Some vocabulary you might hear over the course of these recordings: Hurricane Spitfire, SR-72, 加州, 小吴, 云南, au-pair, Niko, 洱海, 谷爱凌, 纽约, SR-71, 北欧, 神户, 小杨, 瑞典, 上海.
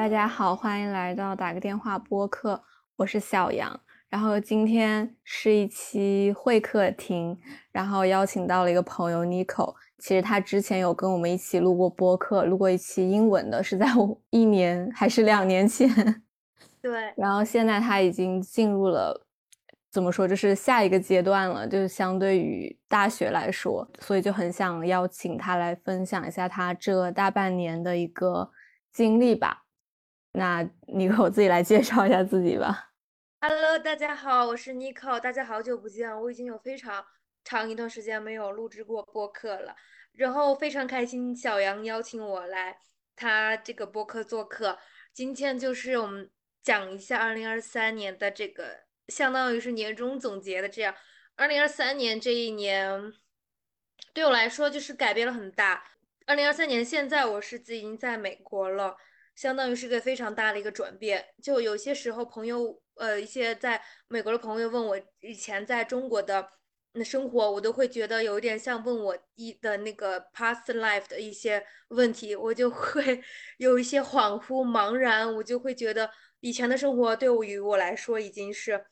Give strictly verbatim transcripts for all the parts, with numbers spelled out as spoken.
大家好，欢迎来到打个电话播客，我是小杨。然后今天是一期会客厅，然后邀请到了一个朋友 Niko。其实他之前有跟我们一起录过播客，录过一期英文的，是在一年还是两年前？对。然后现在他已经进入了怎么说，就是下一个阶段了，就是相对于大学来说，所以就很想邀请他来分享一下他这大半年的一个经历吧。那Niko自己来介绍一下自己吧。 Hello， 大家好，我是 Niko， 大家好久不见。我已经有非常长一段时间没有录制过播客了，然后非常开心小杨邀请我来他这个播客做客。今天就是我们讲一下二零二三年的这个相当于是年终总结的，这样二零二三年这一年对我来说就是改变了很大。二零二三年现在我是已经在美国了，相当于是个非常大的一个转变。就有些时候朋友呃一些在美国的朋友问我以前在中国的生活，我都会觉得有点像问我一的那个 past life 的一些问题，我就会有一些恍惚茫然，我就会觉得以前的生活对我与我来说已经是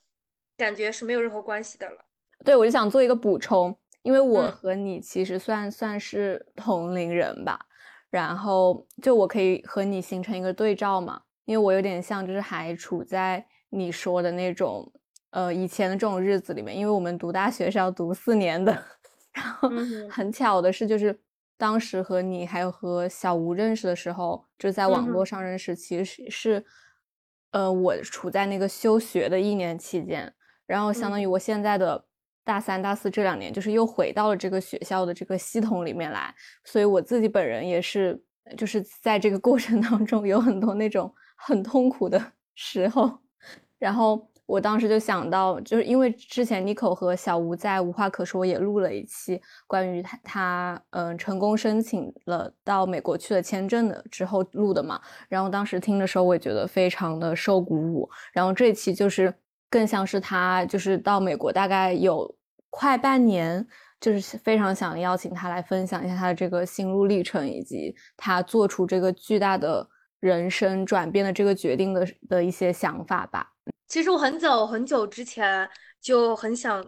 感觉是没有任何关系的了。对，我就想做一个补充，因为我和你其实算、嗯、算是同龄人吧，然后就我可以和你形成一个对照嘛，因为我有点像就是还处在你说的那种呃以前的这种日子里面，因为我们读大学是要读四年的，然后很巧的是就是当时和你还有和小吴认识的时候，就在网络上认识，其实是呃我处在那个休学的一年期间，然后相当于我现在的大三大四这两年就是又回到了这个学校的这个系统里面来，所以我自己本人也是就是在这个过程当中有很多那种很痛苦的时候。然后我当时就想到，就是因为之前 Niko 和小吴在无话可说也录了一期关于他他嗯、呃、成功申请了到美国去的签证的之后录的嘛，然后当时听的时候我也觉得非常的受鼓舞，然后这一期就是更像是他就是到美国大概有快半年，就是非常想邀请他来分享一下他的这个心路历程，以及他做出这个巨大的人生转变的这个决定的的一些想法吧。其实我很早很久之前就很想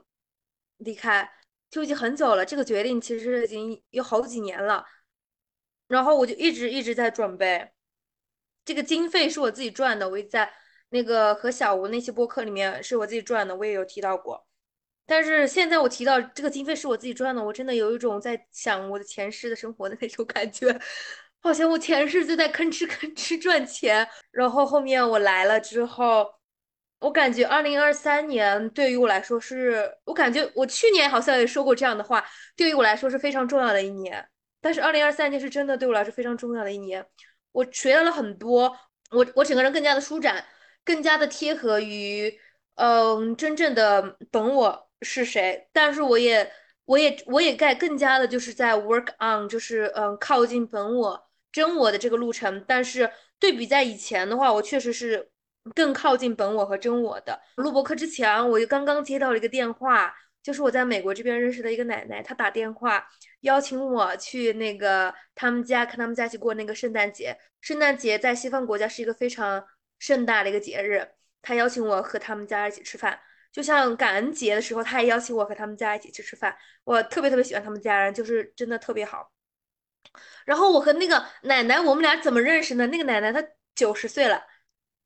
离开，就已经很久了，这个决定其实已经有好几年了，然后我就一直一直在准备。这个经费是我自己赚的，我也在那个和小吴那期播客里面是我自己赚的，我也有提到过。但是现在我提到这个经费是我自己赚的，我真的有一种在想我的前世的生活的那种感觉，好像我前世就在吭哧吭哧赚钱。然后后面我来了之后，我感觉二零二三年对于我来说是，我感觉我去年好像也说过这样的话，对于我来说是非常重要的一年，但是二零二三年是真的对我来说非常重要的一年。我学到了很多，我我整个人更加的舒展，更加的贴合于嗯、呃、真正的本我是谁。但是我也我也我也该更加的就是在 work on 就是嗯、呃、靠近本我真我的这个路程。但是对比在以前的话，我确实是更靠近本我和真我的。录播课之前我就刚刚接到了一个电话，就是我在美国这边认识的一个奶奶，她打电话邀请我去那个他们家，看他们家去过那个圣诞节。圣诞节在西方国家是一个非常盛大的一个节日，她邀请我和他们家一起吃饭，就像感恩节的时候她也邀请我和他们家一起去吃饭。我特别特别喜欢他们家人，就是真的特别好。然后我和那个奶奶我们俩怎么认识呢？那个奶奶她九十岁了，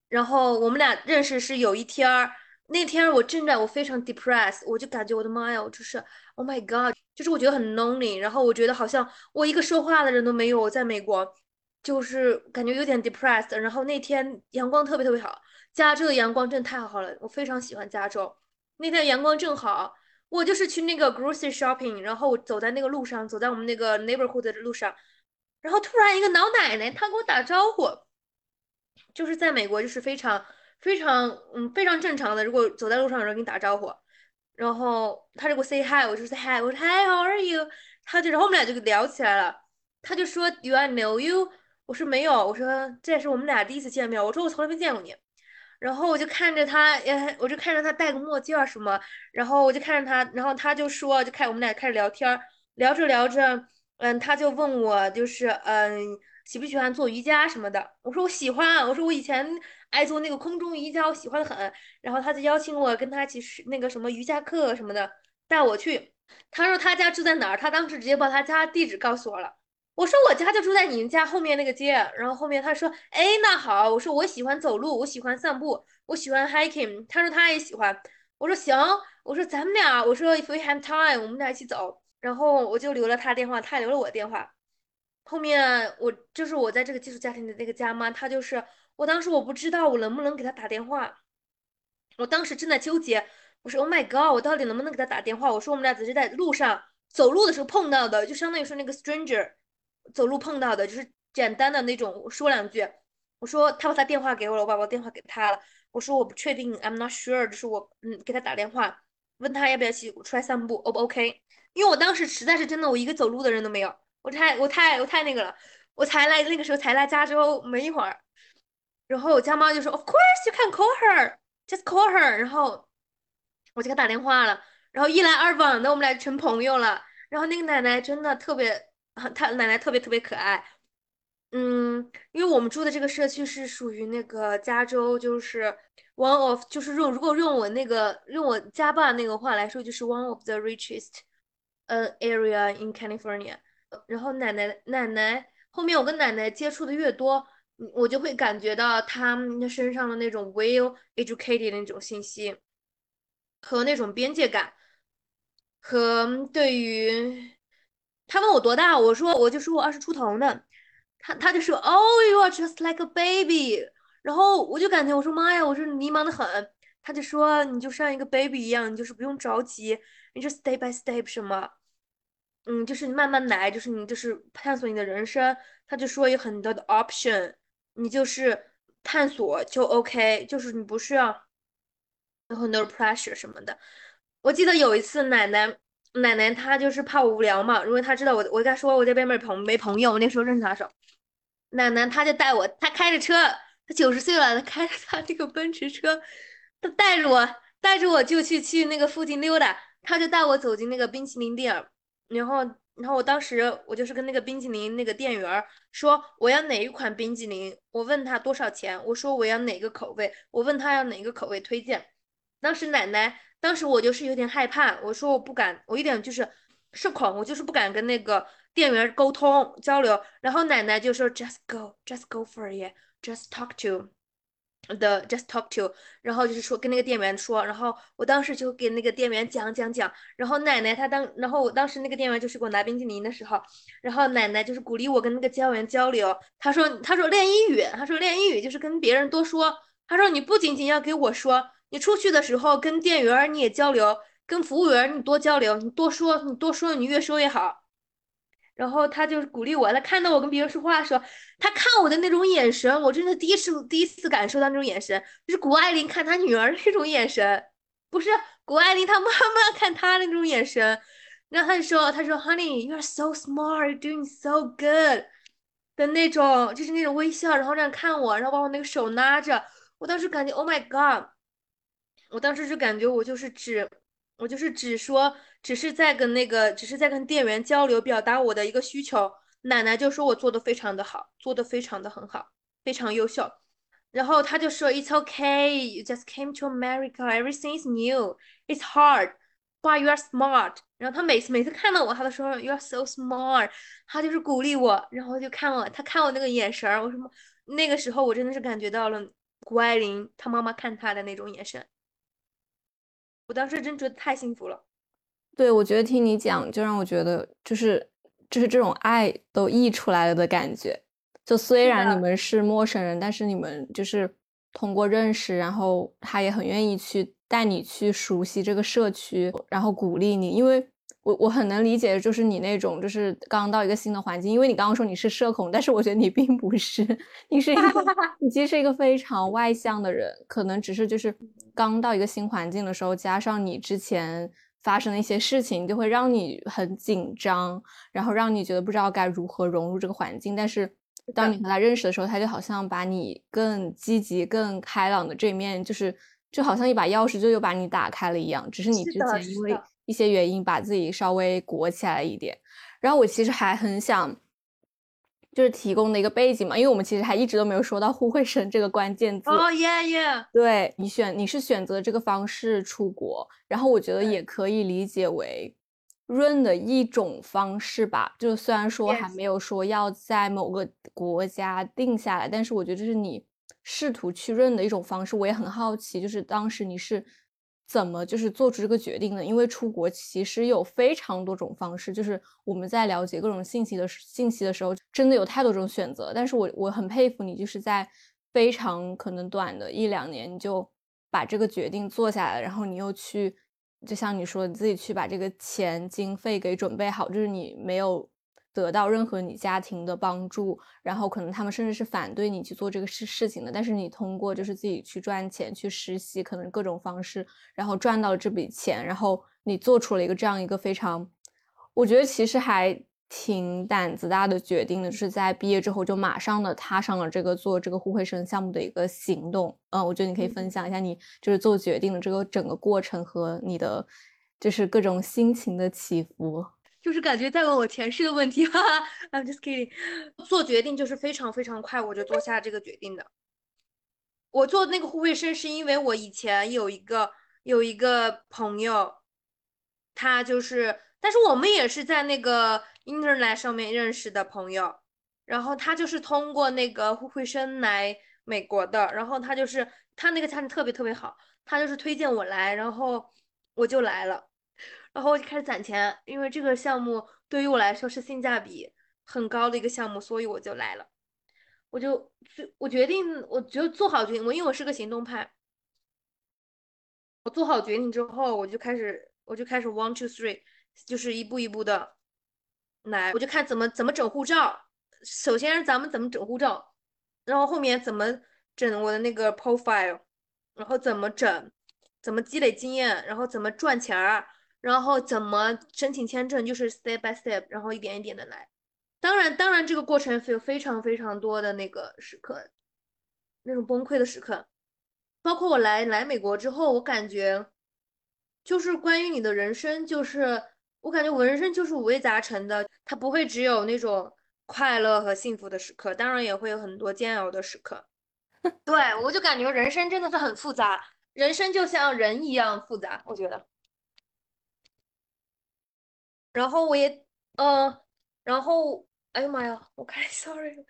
然后我们俩认识是有一天儿，那天我正在我非常 depressed， 我就感觉我的妈呀，我就是 oh my god， 就是我觉得很 lonely， 然后我觉得好像我一个说话的人都没有，我在美国就是感觉有点 depressed。 然后那天阳光特别特别好，加州的阳光真的太好了，我非常喜欢加州。那天阳光正好，我就是去那个 grocery shopping， 然后我走在那个路上，走在我们那个 neighborhood 的路上，然后突然一个老奶奶她给我打招呼。就是在美国就是非常非常嗯非常正常的，如果走在路上有人给你打招呼，然后他就给我 say hi， 我就 say hi， 我说 hi how are you， 他就然后我们俩就聊起来了。他就说 do I know you， 我说没有，我说这也是我们俩第一次见面，我说我从来没见过你。然后我就看着他，我就看着他戴个墨镜什么，然后我就看着他，然后他就说就开我们俩开始聊天，聊着聊着嗯他就问我就是嗯喜不喜欢做瑜伽什么的，我说我喜欢，我说我以前爱做那个空中瑜伽，我喜欢的很。然后他就邀请我跟他去那个什么瑜伽课什么的，带我去。他说他家住在哪儿，他当时直接把他家地址告诉我了。我说我家就住在你们家后面那个街。然后后面他说，哎，那好。我说我喜欢走路，我喜欢散步，我喜欢 hiking。 他说他也喜欢。我说行，我说咱们俩，我说 if we have time 我们俩一起走。然后我就留了他电话，他留了我电话。后面我就是我在这个寄宿家庭的那个家妈，他就是我当时我不知道我能不能给他打电话，我当时正在纠结，我说 Oh my god 我到底能不能给他打电话。我说我们俩只是在路上走路的时候碰到的，就相当于说那个 stranger走路碰到的，就是简单的那种说两句。我说他把他电话给我了，我把我电话给他了，我说我不确定 I'm not sure， 就是我嗯给他打电话问他要不要一起出来散步 O 不 OK。 因为我当时实在是真的我一个走路的人都没有，我太我太我太那个了，我才来那个时候才来家之后没一会儿，然后我家妈就说 Of course you can call her just call her， 然后我就给他打电话了，然后一来二往的我们俩成朋友了。然后那个奶奶真的特别，她奶奶特别特别可爱。嗯，因为我们住的这个社区是属于那个加州，就是 one of 就是用如果用我那个用我家爸那个话来说，就是 one of the richest 呃 area in California。 然后奶奶奶奶后面我跟奶奶接触的越多，我就会感觉到她身上的那种 well educated 那种信息和那种边界感，和对于他问我多大，我说我就说我二十出头呢，他他就说 Oh you are just like a baby， 然后我就感觉我说妈呀，我说你迷茫的很。他就说你就像一个 baby 一样，你就是不用着急，你就 step by step 什么，嗯，就是你慢慢来，就是你就是探索你的人生。他就说有很多的 option， 你就是探索就 OK， 就是你不是要有很多 pressure 什么的。我记得有一次奶奶。奶奶她就是怕我无聊嘛，因为她知道我我跟她说我这边没朋没朋友，我那时候认识她少。奶奶她就带我，她开着车，她九十岁了，她开着她这个奔驰车，她带着我带着我就去去那个附近溜达，她就带我走进那个冰淇淋店，然后然后我当时我就是跟那个冰淇淋那个店员说我要哪一款冰淇淋，我问她多少钱，我说我要哪个口味，我问她要哪个口味推荐。当时奶奶。当时我就是有点害怕，我说我不敢，我一点就是社恐，我就是不敢跟那个店员沟通交流。然后奶奶就说 just go just go for it just talk to the just talk to， 然后就是说跟那个店员说。然后我当时就给那个店员讲讲讲，然后奶奶她当然后我当时那个店员就是给我拿冰淇淋的时候，然后奶奶就是鼓励我跟那个教员交流，她说她说练英语，她说练英语就是跟别人多说，她说你不仅仅要给我说，你出去的时候跟店员你也交流，跟服务员你多交流，你多说你多说你越说越好。然后他就是鼓励我，他看到我跟别人说话的时候，他看我的那种眼神，我真的第一次第一次感受到那种眼神，就是谷爱凌看她女儿那种眼神，不是谷爱凌她妈妈看她那种眼神。然后他就说他说 Honey you are so smart you're doing so good 的那种，就是那种微笑，然后这样看我，然后把我那个手拉着。我当时感觉 Oh my god，我当时就感觉我就是只我就是只说只是在跟那个只是在跟店员交流，表达我的一个需求。奶奶就说我做的非常的好，做的非常的很好，非常优秀。然后她就说 It's okay you just came to America everything is new it's hard but you are smart。 然后她每次每次看到我她都说 You are so smart， 她就是鼓励我。然后就看我她看我那个眼神，我什么那个时候我真的是感觉到了谷爱凌她妈妈看她的那种眼神，我当时真觉得太幸福了。对，我觉得听你讲就让我觉得就是就是这种爱都溢出来了的感觉。就虽然你们是陌生人，但是你们就是通过认识，然后他也很愿意去带你去熟悉这个社区，然后鼓励你。因为我我很能理解就是你那种就是刚到一个新的环境，因为你刚刚说你是社恐，但是我觉得你并不是，你是一个你其实是一个非常外向的人，可能只是就是刚到一个新环境的时候，加上你之前发生的一些事情，就会让你很紧张，然后让你觉得不知道该如何融入这个环境。但是当你和他认识的时候，他就好像把你更积极更开朗的这一面，就是就好像一把钥匙就又把你打开了一样，只是你之前因为一些原因把自己稍微裹起来一点。然后我其实还很想就是提供的一个背景嘛，因为我们其实还一直都没有说到互惠生这个关键字。哦耶耶，对，你选你是选择这个方式出国，然后我觉得也可以理解为润的一种方式吧，就虽然说还没有说要在某个国家定下来，但是我觉得这是你试图去润的一种方式。我也很好奇，就是当时你是怎么就是做出这个决定呢？因为出国其实有非常多种方式，就是我们在了解各种信息的信息的时候真的有太多种选择，但是我我很佩服你，就是在非常可能短的一两年你就把这个决定做下来，然后你又去就像你说你自己去把这个钱经费给准备好，就是你没有得到任何你家庭的帮助，然后可能他们甚至是反对你去做这个事事情的，但是你通过就是自己去赚钱去实习可能各种方式，然后赚到了这笔钱，然后你做出了一个这样一个非常我觉得其实还挺胆子大的决定的，就是在毕业之后就马上的踏上了这个做这个互惠生项目的一个行动。嗯，我觉得你可以分享一下你就是做决定的这个整个过程和你的就是各种心情的起伏。就是感觉在问我前世的问题，哈哈 I'm just kidding。 做决定就是非常非常快我就做下这个决定的。我做那个互惠生是因为我以前有一个有一个朋友，他就是但是我们也是在那个 internet 上面认识的朋友，然后他就是通过那个互惠生来美国的，然后他就是他那个家庭特别特别好，他就是推荐我来，然后我就来了，然后我就开始攒钱，因为这个项目对于我来说是性价比很高的一个项目，所以我就来了。我就我决定，我就做好决定，因为我是个行动派。我做好决定之后，我就开始，我就开始 one two three， 就是一步一步的来。我就看怎么怎么整护照，首先是咱们怎么整护照，然后后面怎么整我的那个 profile， 然后怎么整，怎么积累经验，然后怎么赚钱儿。然后怎么申请签证，就是 step by step， 然后一点一点的来。当然当然这个过程有非常非常多的那个时刻，那种崩溃的时刻，包括我来来美国之后，我感觉就是关于你的人生，就是我感觉我人生就是五味杂陈的，它不会只有那种快乐和幸福的时刻，当然也会有很多煎熬的时刻。对，我就感觉人生真的是很复杂，人生就像人一样复杂，我觉得。然后我也，呃，然后，哎呀妈呀，我看 sorry，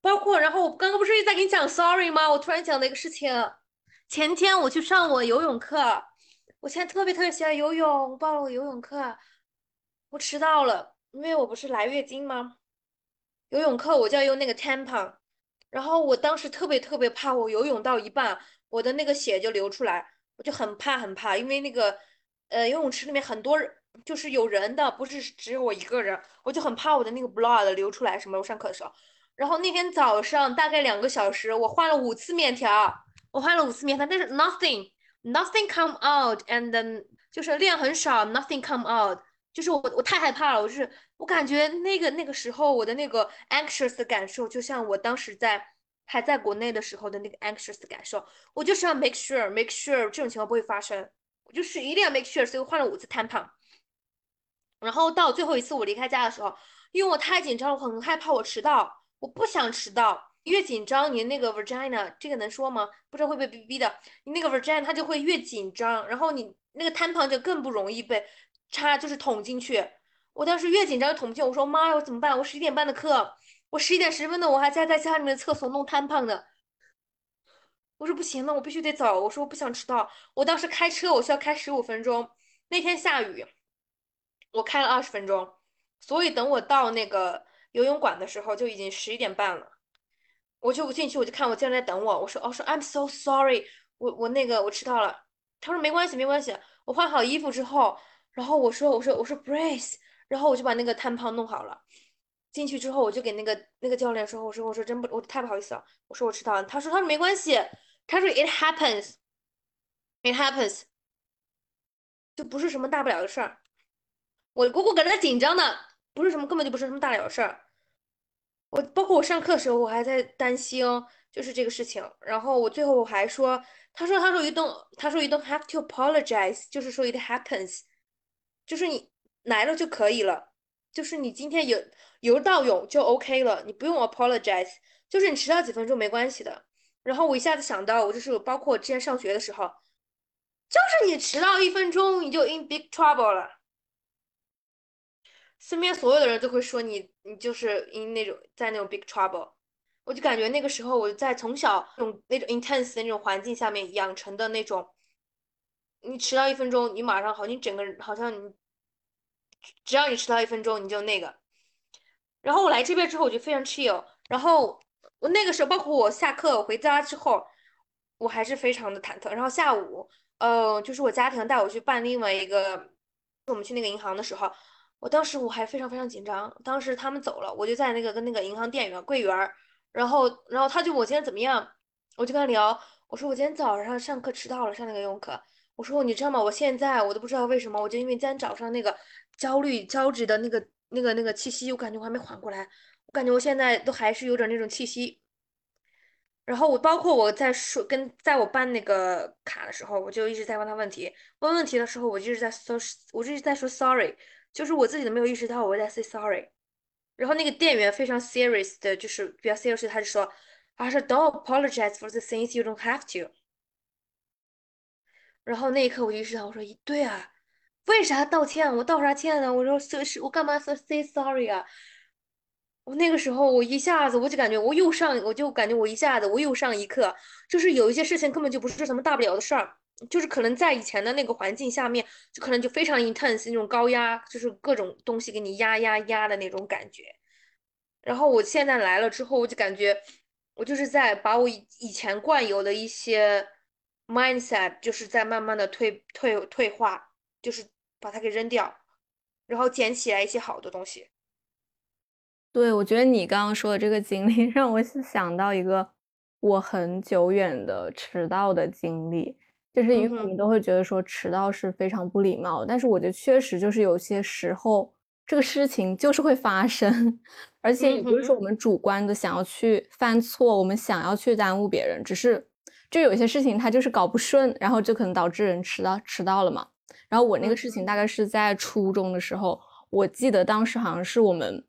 包括，然后我刚刚不是一直在跟你讲 sorry 吗？我突然讲了一个事情，前天我去上我游泳课，我现在特别特别喜欢游泳，我报了我游泳课，我迟到了，因为我不是来月经吗？游泳课我就要用那个 tampon， 然后我当时特别特别怕，我游泳到一半，我的那个血就流出来，我就很怕很怕，因为那个，呃，游泳池里面很多人。就是有人的，不是只有我一个人，我就很怕我的那个 blood 流出来什么。我上课的时候，然后那天早上大概两个小时，我换了五次面条，我换了五次面条，但是 nothing nothing come out and then 就是量很少 nothing come out， 就是我我太害怕了，我就是我感觉那个那个时候我的那个 anxious 的感受，就像我当时在还在国内的时候的那个 anxious 的感受，我就是要 make sure make sure 这种情况不会发生，我就是一定要 make sure， 所以我换了五次 tampon。然后到最后一次我离开家的时候，因为我太紧张了，我很害怕我迟到，我不想迟到，越紧张你那个 vagina 这个能说吗？不知道会被逼逼的，你那个 vagina 它就会越紧张，然后你那个tampon就更不容易被插就是捅进去。我当时越紧张越捅不进，我说妈呀我怎么办，我十一点半的课，我十一点十分的我还在在家里面的厕所弄tampon呢，我说不行了我必须得走，我说我不想迟到，我当时开车我需要开十五分钟，那天下雨我开了二十分钟，所以等我到那个游泳馆的时候就已经十一点半了。我就进去，我就看我教练在等我，我说，我说 I'm so sorry， 我我那个我迟到了。他说没关系没关系。我换好衣服之后，然后我说我说我说 brace， 然后我就把那个tampon弄好了。进去之后我就给那个那个教练说，我说我说真不我太不好意思了，我说我迟到了。他说他说没关系，他说 it happens， it happens， 就不是什么大不了的事儿。我姑姑搁那紧张的，不是什么根本就不是什么大了事儿。我包括我上课的时候，我还在担心就是这个事情。然后我最后我还说，他说他说 you don't， 他说 you don't have to apologize， 就是说 it happens， 就是你来了就可以了。就是你今天有有到有就 OK 了，你不用 apologize， 就是你迟到几分钟没关系的。然后我一下子想到，我就是包括我之前上学的时候，就是你迟到一分钟你就 in big trouble 了，身边所有的人都会说你你就是 in 那种在那种 big trouble。 我就感觉那个时候我在从小那种那种 intense 的那种环境下面养成的那种，你迟到一分钟你马上好，你整个人好像你只要你迟到一分钟你就那个。然后我来这边之后我就非常 chill， 然后我那个时候包括我下课我回家之后我还是非常的忐忑。然后下午呃，就是我家庭带我去办另外一个，我们去那个银行的时候，我当时我还非常非常紧张。当时他们走了，我就在那个跟那个银行店员柜员，然后然后他就问我今天怎么样，我就跟他聊，我说我今天早上上课迟到了，上那个游泳课，我说你知道吗，我现在我都不知道为什么，我就因为今天早上那个焦虑交织的那个那个那个气息，我感觉我还没缓过来，我感觉我现在都还是有点那种气息。然后我包括我在说跟在我办那个卡的时候，我就一直在问他问题，问问题的时候我就是在说，我就是在说 sorry， 就是我自己都没有意识到我在 say sorry。然后那个店员非常 serious 的，就是比较 serious， 他就说，他说 don't apologize for the things you don't have to。 然后那一刻我就意识到，我说对啊，为啥道歉，我道啥歉呢，我说是我干嘛说 say sorry 啊。我那个时候我一下子我就感觉我又上我就感觉我一下子我又上一课，就是有一些事情根本就不是什么大不了的事儿，就是可能在以前的那个环境下面就可能就非常 intense 那种高压，就是各种东西给你压压压的那种感觉。然后我现在来了之后我就感觉我就是在把我以前惯有的一些 mindset 就是在慢慢的退退退化，就是把它给扔掉，然后捡起来一些好的东西。对，我觉得你刚刚说的这个经历让我想到一个我很久远的迟到的经历，就是因为我们都会觉得说迟到是非常不礼貌，但是我觉得确实就是有些时候这个事情就是会发生，而且也不是说我们主观的想要去犯错，我们想要去耽误别人，只是就有些事情它就是搞不顺，然后就可能导致人迟到迟到了嘛。然后我那个事情大概是在初中的时候，我记得当时好像是我们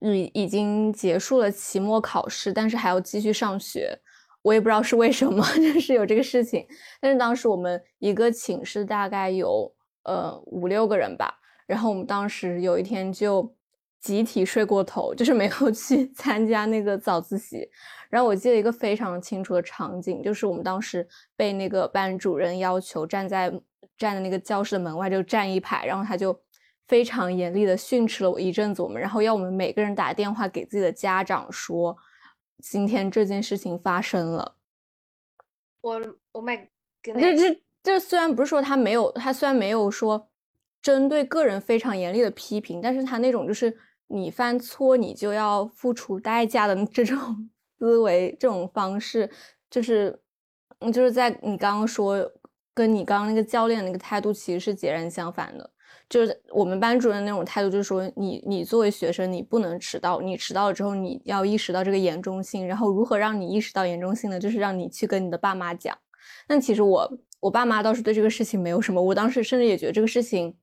已已经结束了期末考试，但是还要继续上学，我也不知道是为什么，就是有这个事情。但是当时我们一个寝室大概有呃五六个人吧，然后我们当时有一天就集体睡过头，就是没有去参加那个早自习。然后我记得一个非常清楚的场景，就是我们当时被那个班主任要求站在站在那个教室的门外就站一排，然后他就非常严厉的训斥了我一阵子我们，然后要我们每个人打电话给自己的家长说今天这件事情发生了。我我买这这这虽然不是说他没有他虽然没有说针对个人非常严厉的批评，但是他那种就是你犯错你就要付出代价的这种思维这种方式，就是就是在你刚刚说跟你刚刚那个教练那个态度其实是截然相反的。就是我们班主任那种态度就是说你你作为学生你不能迟到，你迟到了之后你要意识到这个严重性，然后如何让你意识到严重性呢，就是让你去跟你的爸妈讲。但其实我我爸妈倒是对这个事情没有什么，我当时甚至也觉得这个事情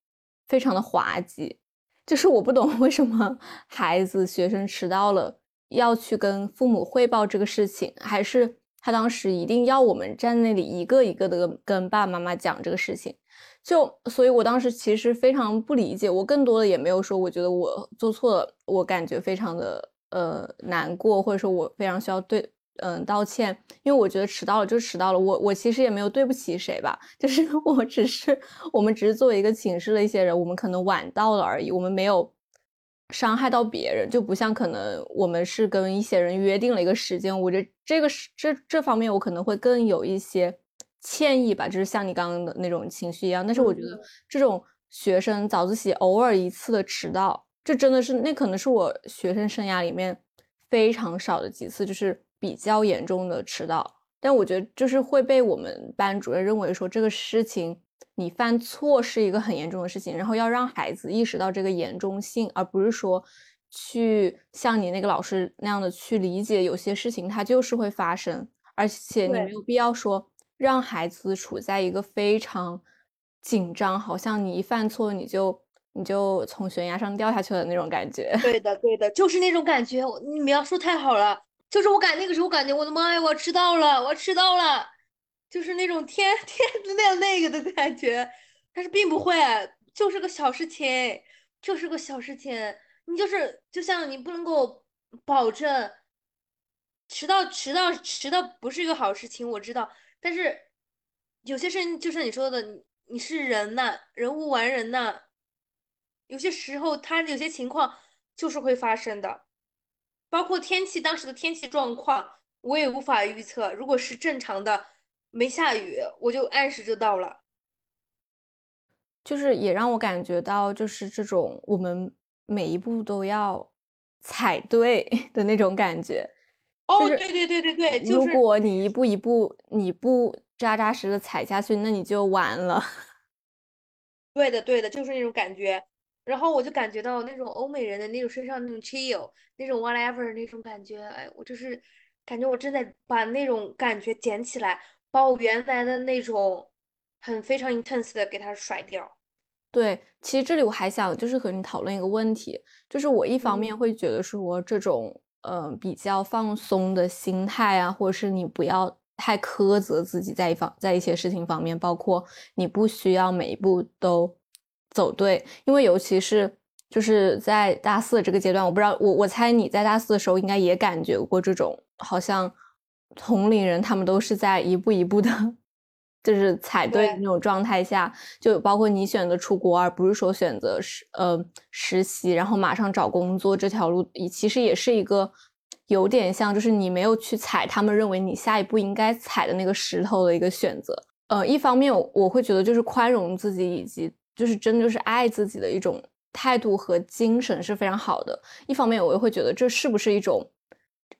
非常的滑稽，就是我不懂为什么孩子学生迟到了要去跟父母汇报这个事情，还是他当时一定要我们站那里一个一个的跟爸爸妈妈讲这个事情。就所以我当时其实非常不理解，我更多的也没有说我觉得我做错了，我感觉非常的呃难过，或者说我非常需要对嗯、呃、道歉，因为我觉得迟到了就迟到了，我我其实也没有对不起谁吧，就是我只是我们只是作为一个寝室的一些人，我们可能晚到了而已，我们没有伤害到别人，就不像可能我们是跟一些人约定了一个时间，我觉得这个这这方面我可能会更有一些歉意吧，就是像你刚刚的那种情绪一样。但是我觉得这种学生早自习偶尔一次的迟到，这真的是那可能是我学生生涯里面非常少的几次就是比较严重的迟到，但我觉得就是会被我们班主任认为说这个事情你犯错是一个很严重的事情，然后要让孩子意识到这个严重性，而不是说去像你那个老师那样的去理解有些事情它就是会发生，而且你没有必要说让孩子处在一个非常紧张，好像你一犯错你就你就从悬崖上掉下去了那种感觉。对的对的，就是那种感觉。你描述太好了，就是我感那个时候感觉我的妈呀，我吃到了我吃到了，就是那种天天练那个的感觉。但是并不会，就是个小事情，就是个小事情。你就是就像你不能够保证迟到迟到迟到不是一个好事情，我知道。但是有些事情就像你说的，你你是人呐，人无完人呐，有些时候他有些情况就是会发生的。包括天气，当时的天气状况我也无法预测，如果是正常的没下雨，我就按时就到了。就是也让我感觉到，就是这种我们每一步都要踩对的那种感觉。哦，对对对对对，如果你一步一步你不扎扎实的踩下去，那你就完了。对的对的，就是那种感觉。然后我就感觉到那种欧美人的那种身上那种 chill 那种 whatever 那种感觉。哎，我就是感觉我正在把那种感觉捡起来，把我原来的那种很非常 intense 的给它甩掉。对，其实这里我还想就是和你讨论一个问题，就是我一方面会觉得说这种、嗯、呃比较放松的心态啊，或者是你不要太苛责自己在一方在一些事情方面，包括你不需要每一步都走对，因为尤其是就是在大四这个阶段，我不知道我我猜你在大四的时候应该也感觉过这种，好像同龄人他们都是在一步一步的，就是踩对的那种状态下，就包括你选择出国，而不是说选择实呃实习，然后马上找工作这条路，其实也是一个有点像就是你没有去踩他们认为你下一步应该踩的那个石头的一个选择。呃，一方面我会觉得就是宽容自己以及就是真的就是爱自己的一种态度和精神是非常好的。一方面我也会觉得这是不是一种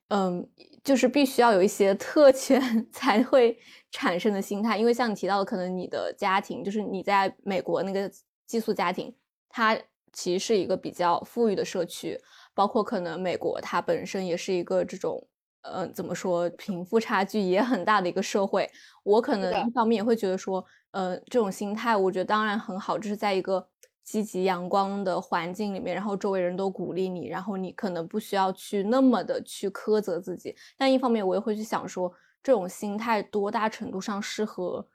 嗯，就是必须要有一些特权才会产生的心态。因为像你提到的，可能你的家庭就是你在美国那个寄宿家庭，它其实是一个比较富裕的社区，包括可能美国它本身也是一个这种呃，怎么说贫富差距也很大的一个社会。我可能一方面也会觉得说呃，这种心态我觉得当然很好，就是在一个积极阳光的环境里面，然后周围人都鼓励你，然后你可能不需要去那么的去苛责自己。但一方面我也会去想说，这种心态多大程度上是和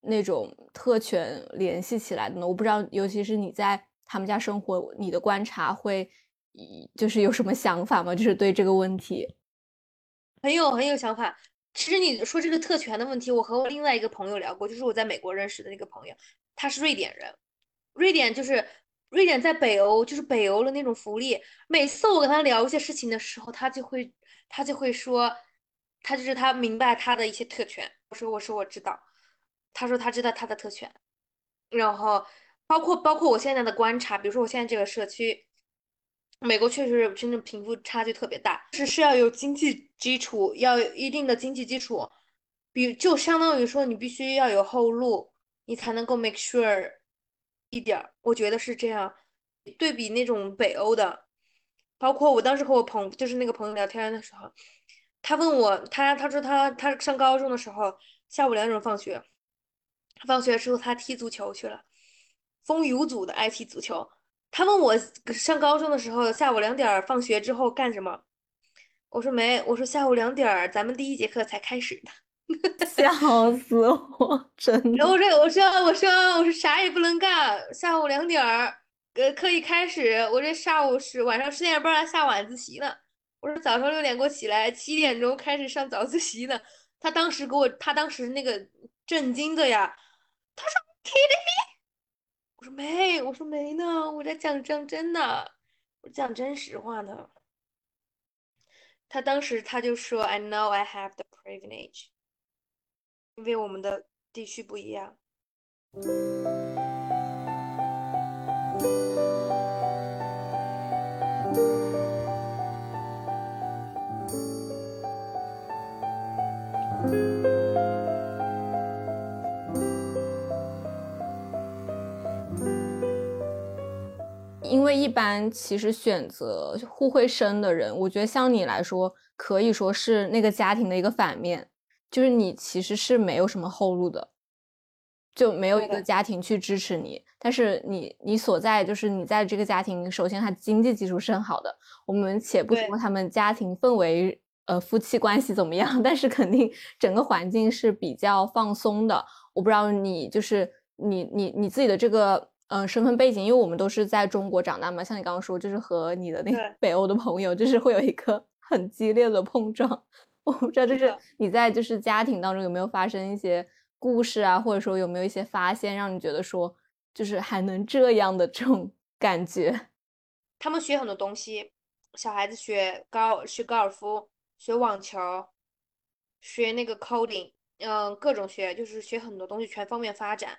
那种特权联系起来的呢？我不知道，尤其是你在他们家生活，你的观察会就是有什么想法吗？就是对这个问题很有很有想法。其实你说这个特权的问题，我和我另外一个朋友聊过，就是我在美国认识的那个朋友，他是瑞典人。瑞典就是瑞典在北欧，就是北欧的那种福利。每次我跟他聊一些事情的时候，他就会他就会说，他就是他明白他的一些特权。我说我说我知道，他说他知道他的特权。然后包括包括我现在的观察，比如说我现在这个社区。美国确实真的贫富差距特别大，是是要有经济基础，要有一定的经济基础，比就相当于说你必须要有后路，你才能够 make sure 一点，我觉得是这样。对比那种北欧的，包括我当时和我朋就是那个朋友聊天的时候，他问我他他说他他上高中的时候下午两点钟放学，放学之后他踢足球去了，风雨无阻的爱踢足球。他问我上高中的时候下午两点放学之后干什么，我说没，我说下午两点咱们第一节课才开始的。笑死我，真的。然后我说我说我说我说啥也不能干，下午两点呃课一开始，我这下午是晚上十点半下晚自习呢，我说早上六点给我起来，七点钟开始上早自习呢。他当时给我他当时那个震惊的呀，他说 K D V，我说没，我说没呢，我在讲讲真的，我讲真实话呢。他当时他就说 I know I have the privilege， 因为我们的地区不一样。因为一般其实选择互惠生的人，我觉得像你来说可以说是那个家庭的一个反面，就是你其实是没有什么后路的，就没有一个家庭去支持你，但是你你所在就是你在这个家庭，首先他经济基础是很好的，我们且不说他们家庭氛围呃夫妻关系怎么样，但是肯定整个环境是比较放松的。我不知道你就是你你你自己的这个呃身份背景，因为我们都是在中国长大嘛，像你刚刚说就是和你的那个北欧的朋友就是会有一个很激烈的碰撞。我不知道就是你在就是家庭当中有没有发生一些故事啊，或者说有没有一些发现让你觉得说就是还能这样的这种感觉。他们学很多东西，小孩子学高学高尔夫，学网球，学那个 coding， 嗯，各种学，就是学很多东西，全方面发展。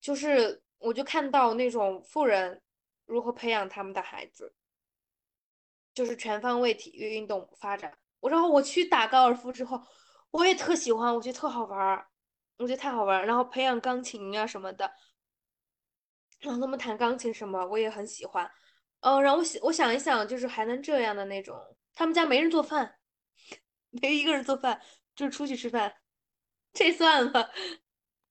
就是我就看到那种富人如何培养他们的孩子，就是全方位体育运动发展。我然后我去打高尔夫之后，我也特喜欢，我觉得特好玩，我觉得太好玩。然后培养钢琴啊什么的。然后他们弹钢琴什么我也很喜欢，嗯、呃，然后我想我想一想，就是还能这样的那种，他们家没人做饭，没一个人做饭，就是出去吃饭，这算了，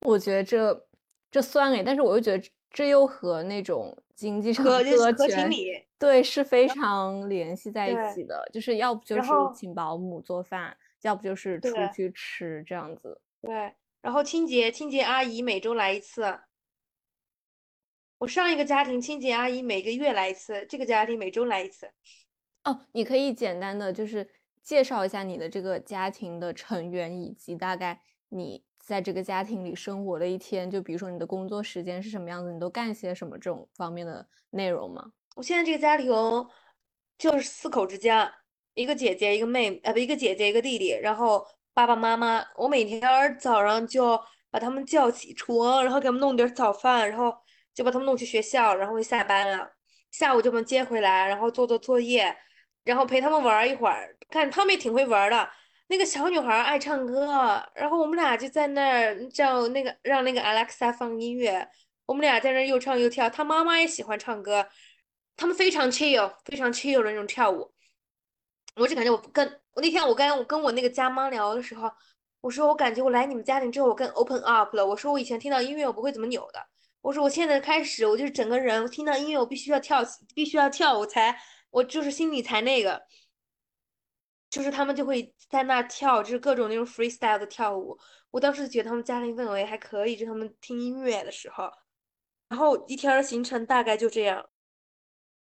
我觉得这这算了，但是我又觉得这又和那种经济上的合情理对是非常联系在一起的，就是要不就是请保姆做饭，要不就是出去吃这样子。对，然后清洁清洁阿姨每周来一次。我上一个家庭清洁阿姨每个月来一次，这个家庭每周来一次。哦，你可以简单的就是介绍一下你的这个家庭的成员，以及大概你在这个家庭里生活的一天，就比如说你的工作时间是什么样子，你都干些什么这种方面的内容吗？我现在这个家庭就是四口之家，一个姐姐一个妹呃，一个姐姐一个弟弟，然后爸爸妈妈。我每天早上就把他们叫起床，然后给他们弄点早饭，然后就把他们弄去学校，然后就下班了，下午就把他们接回来，然后做做作业，然后陪他们玩一会儿。看他们也挺会玩的，那个小女孩爱唱歌，然后我们俩就在那儿叫那个让那个 Alexa 放音乐，我们俩在那儿又唱又跳。她妈妈也喜欢唱歌，他们非常 chill 非常 chill 的那种跳舞。我就感觉我跟我那天我跟我跟我那个家妈聊的时候，我说我感觉我来你们家庭之后我更 open up 了，我说我以前听到音乐我不会怎么扭的，我说我现在开始，我就是整个人，我听到音乐我必须要跳，必须要跳，我才，我就是心里才那个，就是他们就会在那跳，就是各种那种 freestyle 的跳舞。我当时觉得他们家庭氛围还可以，就是他们听音乐的时候。然后一天的行程大概就这样。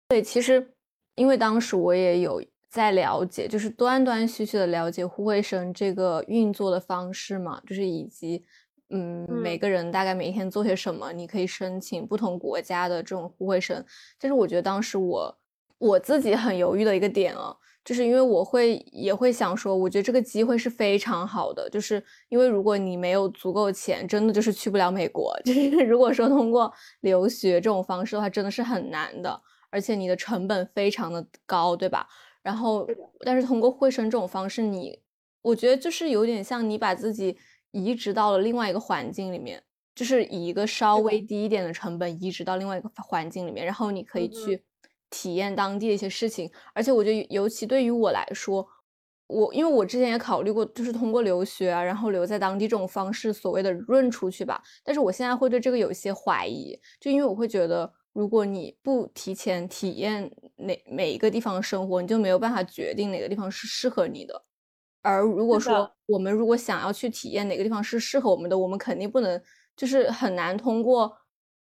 对，其实因为当时我也有在了解，就是断断续续的了解互惠生这个运作的方式嘛，就是以及嗯，每个人大概每天做些什么，你可以申请不同国家的这种互惠生。但是我觉得当时我我自己很犹豫的一个点啊，就是因为我会也会想说，我觉得这个机会是非常好的，就是因为如果你没有足够钱，真的就是去不了美国，就是如果说通过留学这种方式的话，真的是很难的，而且你的成本非常的高，对吧？然后，但是通过互惠生这种方式，你我觉得就是有点像你把自己移植到了另外一个环境里面，就是以一个稍微低一点的成本移植到另外一个环境里面，然后你可以去体验当地的一些事情。而且我觉得尤其对于我来说，我因为我之前也考虑过就是通过留学啊，然后留在当地这种方式所谓的润出去吧，但是我现在会对这个有一些怀疑，就因为我会觉得如果你不提前体验哪每一个地方的生活，你就没有办法决定哪个地方是适合你的。而如果说我们如果想要去体验哪个地方是适合我们的，我们肯定不能就是很难通过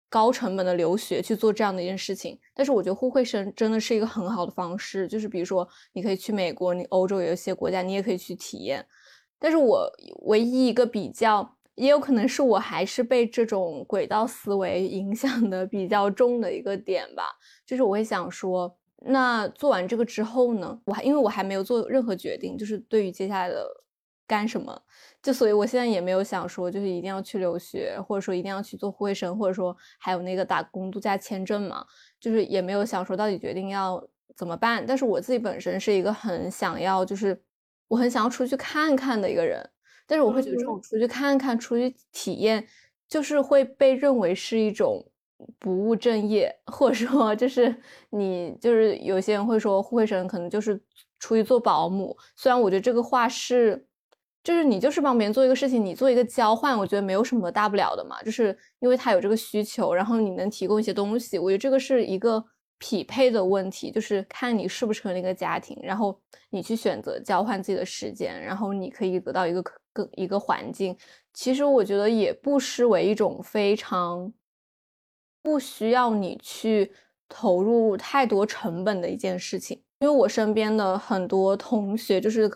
高成本的留学去做这样的一件事情。但是我觉得互惠生真的是一个很好的方式，就是比如说你可以去美国，你欧洲有一些国家你也可以去体验。但是我唯一一个比较，也有可能是我还是被这种轨道思维影响的比较重的一个点吧，就是我会想说那做完这个之后呢，我还因为我还没有做任何决定，就是对于接下来的干什么，就所以我现在也没有想说就是一定要去留学，或者说一定要去做互惠生，或者说还有那个打工度假签证嘛，就是也没有想说到底决定要怎么办。但是我自己本身是一个很想要，就是我很想要出去看看的一个人，但是我会觉得这种出去看看出去体验就是会被认为是一种不务正业，或者说就是你就是有些人会说互惠生可能就是出去做保姆。虽然我觉得这个话是就是你就是帮别人做一个事情，你做一个交换，我觉得没有什么大不了的嘛，就是因为他有这个需求，然后你能提供一些东西，我觉得这个是一个匹配的问题，就是看你是不是成立一个家庭，然后你去选择交换自己的时间，然后你可以得到一个一个环境，其实我觉得也不失为一种非常不需要你去投入太多成本的一件事情。因为我身边的很多同学，就是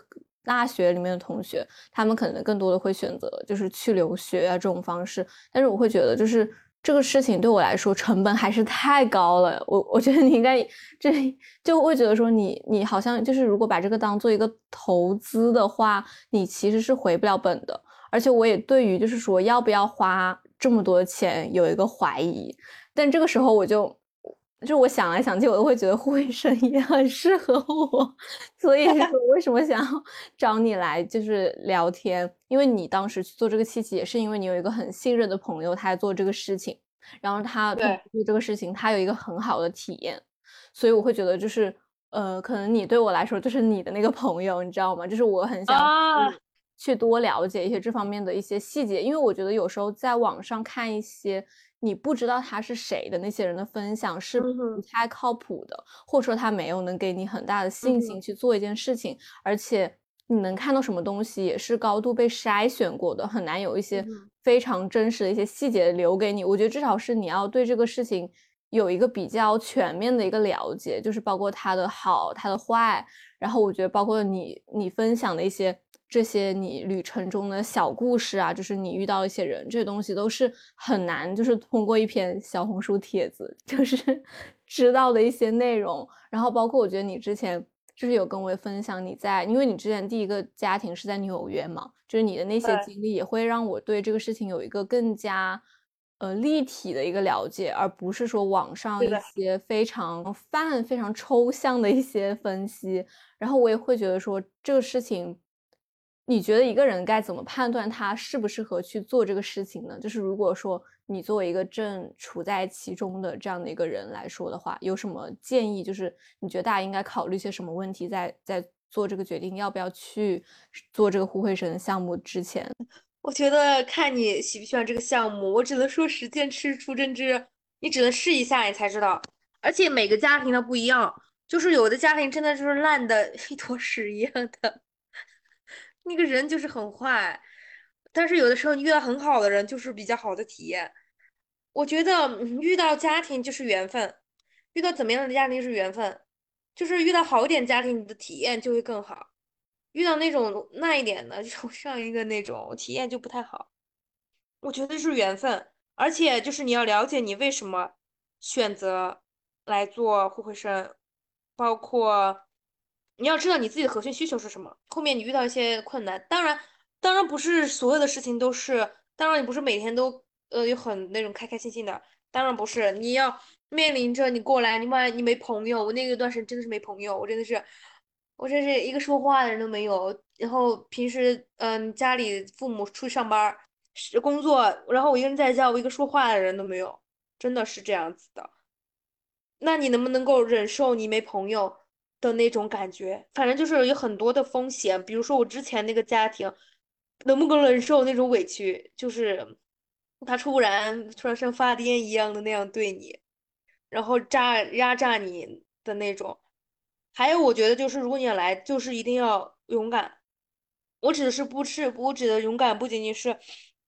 大学里面的同学，他们可能更多的会选择就是去留学啊这种方式，但是我会觉得就是这个事情对我来说成本还是太高了，我我觉得你应该这就会觉得说你你好像就是如果把这个当做一个投资的话，你其实是回不了本的。而且我也对于就是说要不要花这么多钱有一个怀疑，但这个时候我就就我想来想去，我都会觉得护理生也很适合我，所以我为什么想要找你来就是聊天，因为你当时去做这个契机也是因为你有一个很信任的朋友，他在做这个事情，然后他对这个事情他有一个很好的体验，所以我会觉得就是呃，可能你对我来说就是你的那个朋友，你知道吗，就是我很想去多了解一些这方面的一些细节，因为我觉得有时候在网上看一些你不知道他是谁的那些人的分享是不太靠谱的，或者说他没有能给你很大的信心去做一件事情，而且你能看到什么东西也是高度被筛选过的，很难有一些非常真实的一些细节留给你。我觉得至少是你要对这个事情有一个比较全面的一个了解，就是包括他的好他的坏，然后我觉得包括你你分享的一些这些你旅程中的小故事啊，就是你遇到一些人，这些东西都是很难就是通过一篇小红书帖子就是知道的一些内容。然后包括我觉得你之前就是有跟我分享你在，因为你之前第一个家庭是在纽约嘛，就是你的那些经历也会让我对这个事情有一个更加呃立体的一个了解，而不是说网上一些非常泛非常抽象的一些分析。然后我也会觉得说这个事情你觉得一个人该怎么判断他适不适合去做这个事情呢？就是如果说你作为一个正处在其中的这样的一个人来说的话，有什么建议，就是你觉得大家应该考虑些什么问题在在做这个决定要不要去做这个互惠生项目之前？我觉得看你喜不喜欢这个项目，我只能说实践是出真知，你只能试一下你才知道，而且每个家庭都不一样，就是有的家庭真的就是烂的一坨屎一样的，那个人就是很坏，但是有的时候你遇到很好的人就是比较好的体验。我觉得遇到家庭就是缘分，遇到怎么样的家庭是缘分，就是遇到好一点家庭你的体验就会更好，遇到那种那一点的就上一个那种体验就不太好，我觉得是缘分。而且就是你要了解你为什么选择来做互惠生，包括你要知道你自己的核心需求是什么，后面你遇到一些困难，当然当然不是所有的事情都是，当然你不是每天都呃有很那种开开心心的，当然不是，你要面临着你过来你妈你没朋友，我那个段时间真的是没朋友，我真的是我真是一个说话的人都没有，然后平时嗯、呃、家里父母出去上班工作，然后我一个人在家，我一个说话的人都没有，真的是这样子的。那你能不能够忍受你没朋友的那种感觉？反正就是有很多的风险，比如说我之前那个家庭能不能忍受那种委屈，就是他突然突然像发癫一样的那样对你，然后炸压榨你的那种。还有我觉得就是如果你要来就是一定要勇敢，我指的是不是我指的勇敢不仅仅是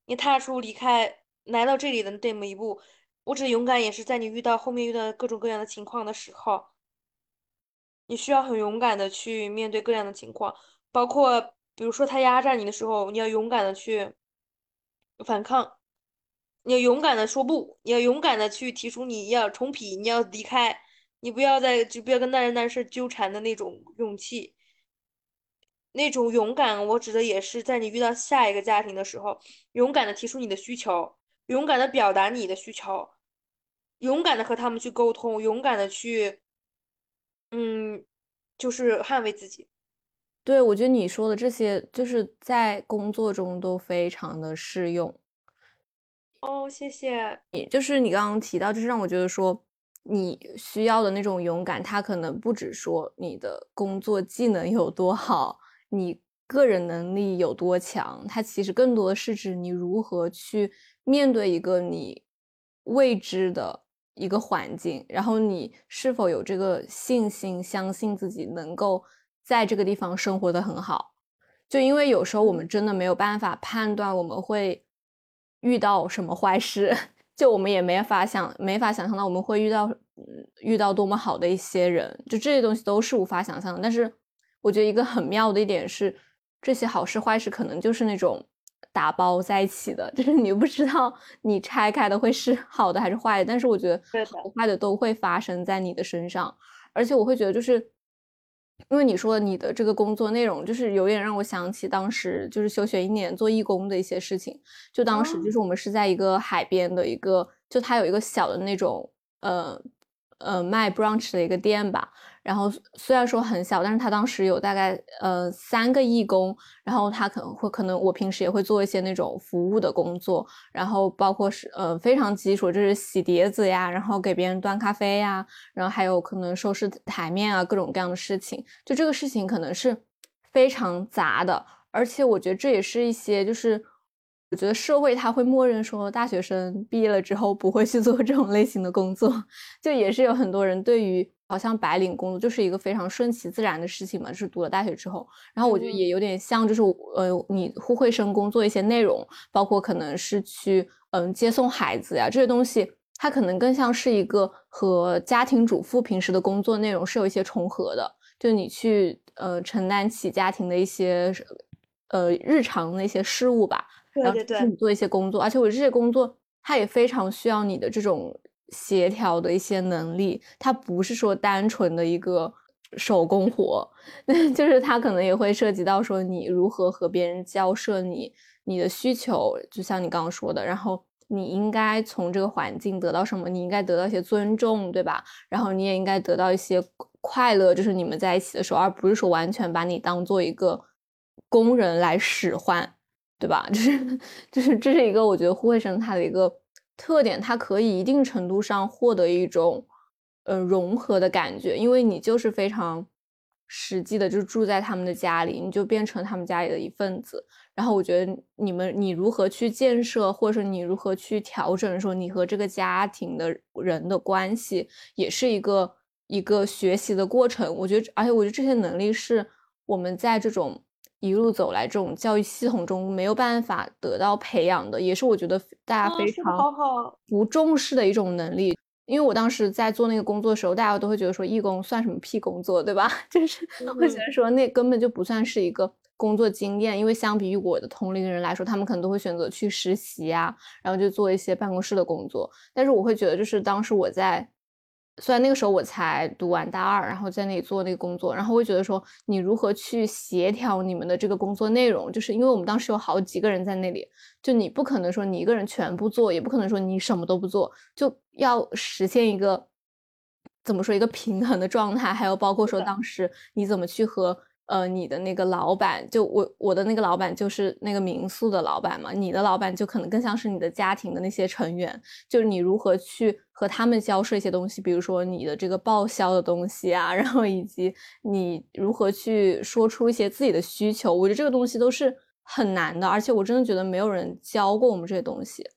你踏出离开来到这里的这么一步，我指的勇敢也是在你遇到后面遇到各种各样的情况的时候，你需要很勇敢的去面对各样的情况，包括比如说他压榨你的时候，你要勇敢的去反抗，你要勇敢的说不，你要勇敢的去提出你要重批，你要离开，你不要再就不要跟那人那事纠缠的那种勇气，那种勇敢我指的也是在你遇到下一个家庭的时候，勇敢的提出你的需求，勇敢的表达你的需求，勇敢的和他们去沟通，勇敢的去嗯，就是捍卫自己。对，我觉得你说的这些就是在工作中都非常的适用。哦，谢谢。就是你刚刚提到，就是让我觉得说你需要的那种勇敢，它可能不只说你的工作技能有多好，你个人能力有多强，它其实更多的是指你如何去面对一个你未知的一个环境，然后你是否有这个信心相信自己能够在这个地方生活得很好。就因为有时候我们真的没有办法判断我们会遇到什么坏事，就我们也没法想没法想象到我们会遇到遇到多么好的一些人，就这些东西都是无法想象的。但是我觉得一个很妙的一点是，这些好事坏事可能就是那种打包在一起的，就是你不知道你拆开的会是好的还是坏的，但是我觉得好的坏的都会发生在你的身上。而且我会觉得，就是因为你说你的这个工作内容，就是有点让我想起当时就是休学一年做义工的一些事情。就当时就是我们是在一个海边的一个，就它有一个小的那种呃呃卖 brunch 的一个店吧，然后虽然说很小，但是他当时有大概呃三个义工，然后他可能会可能我平时也会做一些那种服务的工作，然后包括是呃非常基础，就是洗碟子呀，然后给别人端咖啡呀，然后还有可能收拾台面啊，各种各样的事情。就这个事情可能是非常杂的，而且我觉得这也是一些就是我觉得社会他会默认说大学生毕业了之后不会去做这种类型的工作，就也是有很多人对于好像白领工作就是一个非常顺其自然的事情嘛，就是读了大学之后。然后我觉得也有点像就是呃你互惠生工作一些内容，包括可能是去嗯、呃、接送孩子呀，这些东西它可能更像是一个和家庭主妇平时的工作内容是有一些重合的，就你去呃承担起家庭的一些呃日常的一些事务吧，然后自己做一些工作。而且我这些工作它也非常需要你的这种协调的一些能力，它不是说单纯的一个手工活，就是它可能也会涉及到说你如何和别人交涉你你的需求，就像你刚刚说的，然后你应该从这个环境得到什么，你应该得到一些尊重，对吧？然后你也应该得到一些快乐，就是你们在一起的时候，而不是说完全把你当做一个工人来使唤，对吧？就是就是这是一个我觉得互惠生它的一个特点，它可以一定程度上获得一种呃融合的感觉，因为你就是非常实际的就住在他们的家里，你就变成他们家里的一份子。然后我觉得你们你如何去建设，或者是你如何去调整说你和这个家庭的人的关系，也是一个一个学习的过程。我觉得而且我觉得这些能力是我们在这种一路走来这种教育系统中没有办法得到培养的，也是我觉得大家非常不重视的一种能力。因为我当时在做那个工作的时候，大家都会觉得说义工算什么屁工作，对吧？就是会觉得说那根本就不算是一个工作经验，因为相比于我的同龄人来说，他们可能都会选择去实习啊，然后就做一些办公室的工作。但是我会觉得就是当时我在虽然那个时候我才读完大二，然后在那里做那个工作，然后会觉得说你如何去协调你们的这个工作内容，就是因为我们当时有好几个人在那里，就你不可能说你一个人全部做，也不可能说你什么都不做，就要实现一个怎么说一个平衡的状态。还有包括说当时你怎么去和呃你的那个老板，就我我的那个老板就是那个民宿的老板嘛，你的老板就可能更像是你的家庭的那些成员，就是你如何去和他们交涉一些东西，比如说你的这个报销的东西啊，然后以及你如何去说出一些自己的需求，我觉得这个东西都是很难的，而且我真的觉得没有人教过我们这些东西。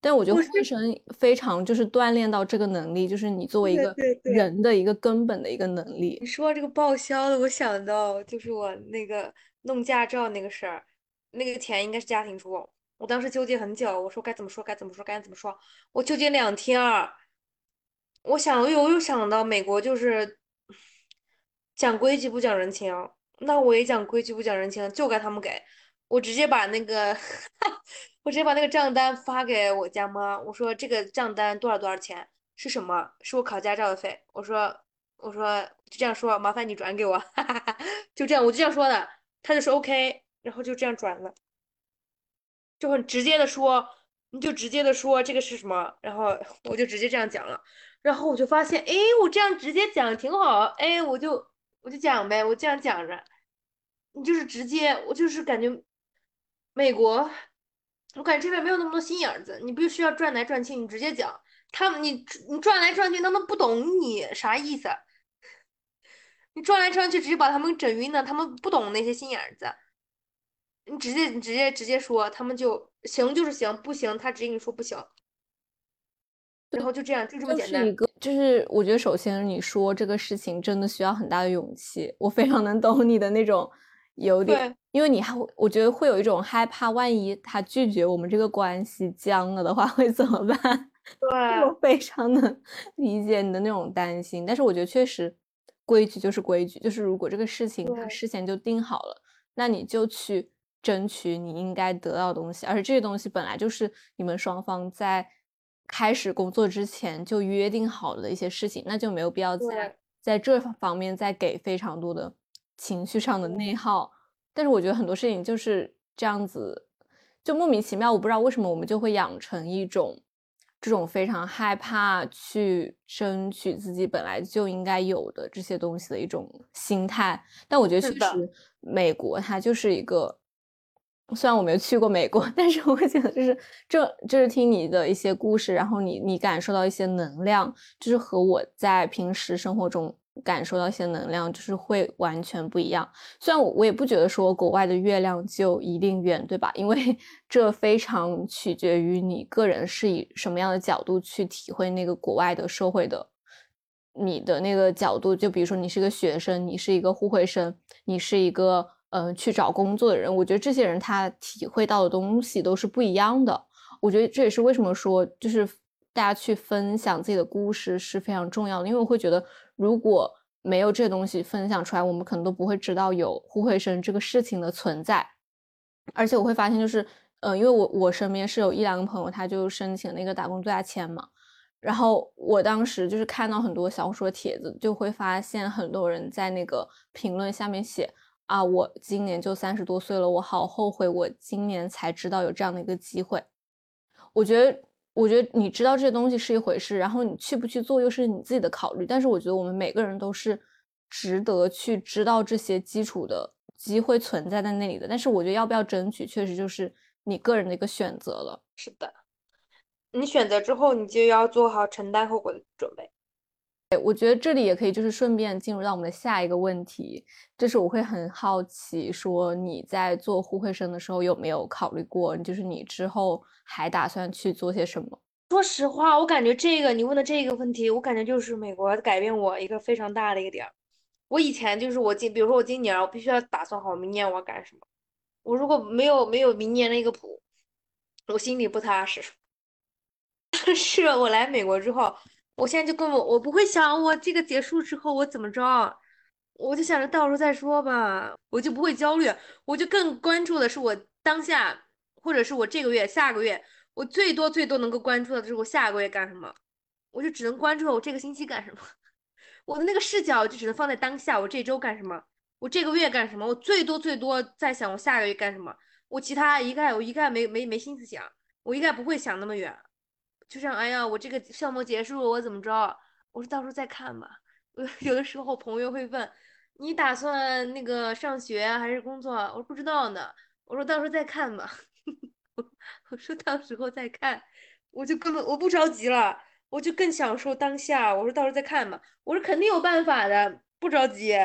但我觉得互惠生非常就是锻炼到这个能力，就是你作为一个人的一个根本的一个能力。对对对，你说这个报销的，我想到就是我那个弄驾照那个事儿，那个钱应该是家庭出，我当时纠结很久，我说该怎么说该怎么说该怎么说，我纠结两天啊。我想我又想到美国就是讲规矩不讲人情，那我也讲规矩不讲人情，就该他们给我，直接把那个我直接把那个账单发给我家妈，我说这个账单多少多少钱，是什么，是我考驾照的费，我说我说就这样说，麻烦你转给我就这样我就这样说的，他就说 OK， 然后就这样转了，就很直接的说，你就直接的说这个是什么，然后我就直接这样讲了。然后我就发现，哎，我这样直接讲挺好，哎，我就我就讲呗，我这样讲着，你就是直接，我就是感觉美国，我感觉这边没有那么多心眼子，你必须要转来转去，你直接讲，他们你你转来转去，他们不懂你啥意思，你转来转去直接把他们整晕了，他们不懂那些心眼子。你直接你直接直接说，他们就行就是行，不行他直接跟你说不行，然后就这样，就这么简单。就是一个，就是我觉得首先你说这个事情真的需要很大的勇气，我非常能懂你的那种有点，因为你还我觉得会有一种害怕，万一他拒绝我们这个关系僵了的话会怎么办？对，我非常能理解你的那种担心，但是我觉得确实规矩就是规矩，就是如果这个事情他事前就定好了，那你就去争取你应该得到的东西，而且这些东西本来就是你们双方在开始工作之前就约定好了的一些事情，那就没有必要在在这方面再给非常多的情绪上的内耗。但是我觉得很多事情就是这样子，就莫名其妙，我不知道为什么我们就会养成一种这种非常害怕去争取自己本来就应该有的这些东西的一种心态。但我觉得确实美国它就是一个，虽然我没有去过美国，但是我觉得就是这就是听你的一些故事，然后你你感受到一些能量，就是和我在平时生活中感受到一些能量就是会完全不一样。虽然我我也不觉得说国外的月亮就一定圆，对吧？因为这非常取决于你个人是以什么样的角度去体会那个国外的社会的，你的那个角度，就比如说你是个学生，你是一个互惠生，你是一个嗯，去找工作的人，我觉得这些人他体会到的东西都是不一样的。我觉得这也是为什么说就是大家去分享自己的故事是非常重要的，因为我会觉得如果没有这些东西分享出来，我们可能都不会知道有互惠生这个事情的存在。而且我会发现就是嗯、呃，因为我我身边是有一两个朋友，他就申请那个打工度假签嘛，然后我当时就是看到很多小说帖子，就会发现很多人在那个评论下面写啊，我今年就三十多岁了，我好后悔我今年才知道有这样的一个机会。我觉得我觉得你知道这些东西是一回事，然后你去不去做又是你自己的考虑，但是我觉得我们每个人都是值得去知道这些基础的机会存在在那里的，但是我觉得要不要争取确实就是你个人的一个选择了。是的，你选择之后你就要做好承担后果的准备。我觉得这里也可以就是顺便进入到我们的下一个问题，就是我会很好奇说你在做互惠生的时候有没有考虑过就是你之后还打算去做些什么。说实话我感觉这个你问的这个问题，我感觉就是美国改变我一个非常大的一个点。我以前就是我今比如说我今年我必须要打算好明年我要干什么，我如果没有没有明年的一个谱，我心里不踏实。但是我来美国之后，我现在就跟我我不会想我这个结束之后我怎么着，我就想着到时候再说吧，我就不会焦虑，我就更关注的是我当下，或者是我这个月下个月，我最多最多能够关注的就是我下个月干什么，我就只能关注我这个星期干什么，我的那个视角就只能放在当下，我这周干什么，我这个月干什么，我最多最多在想我下个月干什么，我其他一概我一概没没没心思想，我一概不会想那么远。就像哎呀我这个项目结束了我怎么着，我说到时候再看吧。有的时候朋友会问你打算那个上学还是工作，我说不知道呢，我说到时候再看吧。我说到时候再看，我就根本我不着急了，我就更享受当下，我说到时候再看吧，我说肯定有办法的，不着急。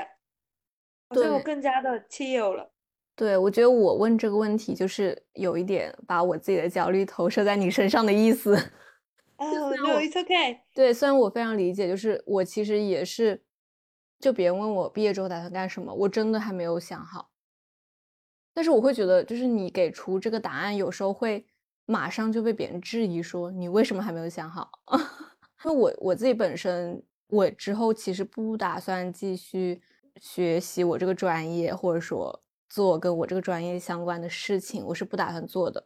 所以我更加的chill了。对，我觉得我问这个问题就是有一点把我自己的焦虑投射在你身上的意思。Oh, no, it's okay. 对，虽然我非常理解，就是我其实也是，就别人问我毕业之后打算干什么，我真的还没有想好。但是我会觉得，就是你给出这个答案，有时候会马上就被别人质疑说你为什么还没有想好。因为我我自己本身，我之后其实不打算继续学习我这个专业，或者说做跟我这个专业相关的事情，我是不打算做的。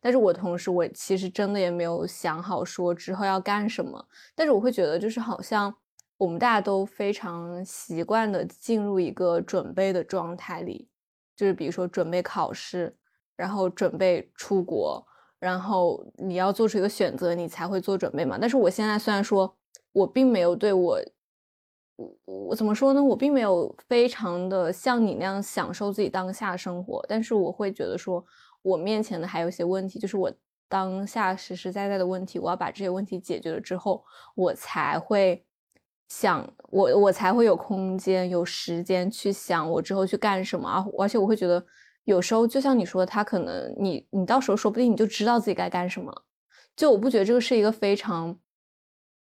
但是我同时我其实真的也没有想好说之后要干什么，但是我会觉得就是好像我们大家都非常习惯的进入一个准备的状态里，就是比如说准备考试，然后准备出国，然后你要做出一个选择你才会做准备嘛。但是我现在虽然说我并没有对我我, 我怎么说呢，我并没有非常的像你那样享受自己当下的生活，但是我会觉得说我面前的还有一些问题，就是我当下实实在在的问题，我要把这些问题解决了之后，我才会想我我才会有空间有时间去想我之后去干什么啊。而且我会觉得有时候就像你说的，他可能你你到时候说不定你就知道自己该干什么。就我不觉得这个是一个非常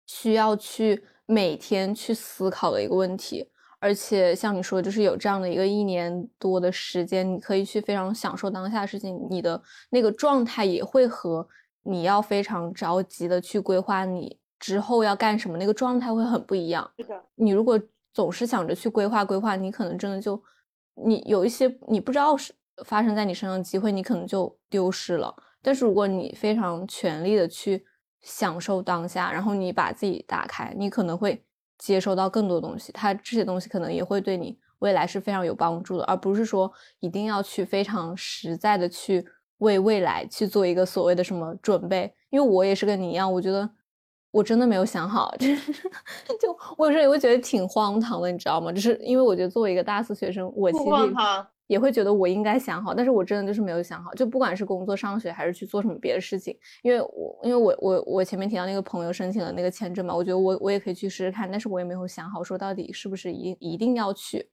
需要去每天去思考的一个问题，而且像你说就是有这样的一个一年多的时间，你可以去非常享受当下的事情，你的那个状态也会和你要非常着急的去规划你之后要干什么那个状态会很不一样。是的，你如果总是想着去规划规划，你可能真的就你有一些你不知道是发生在你身上的机会你可能就丢失了。但是如果你非常全力的去享受当下，然后你把自己打开，你可能会接收到更多东西，它这些东西可能也会对你未来是非常有帮助的，而不是说一定要去非常实在的去为未来去做一个所谓的什么准备。因为我也是跟你一样，我觉得我真的没有想好，就是就我有时候也会觉得挺荒唐的，你知道吗？就是因为我觉得作为一个大四学生，我其实也会觉得我应该想好，但是我真的就是没有想好，就不管是工作上学还是去做什么别的事情。因为我因为我我我前面提到那个朋友申请了那个签证嘛，我觉得我我也可以去试试看，但是我也没有想好说到底是不是一一定要去，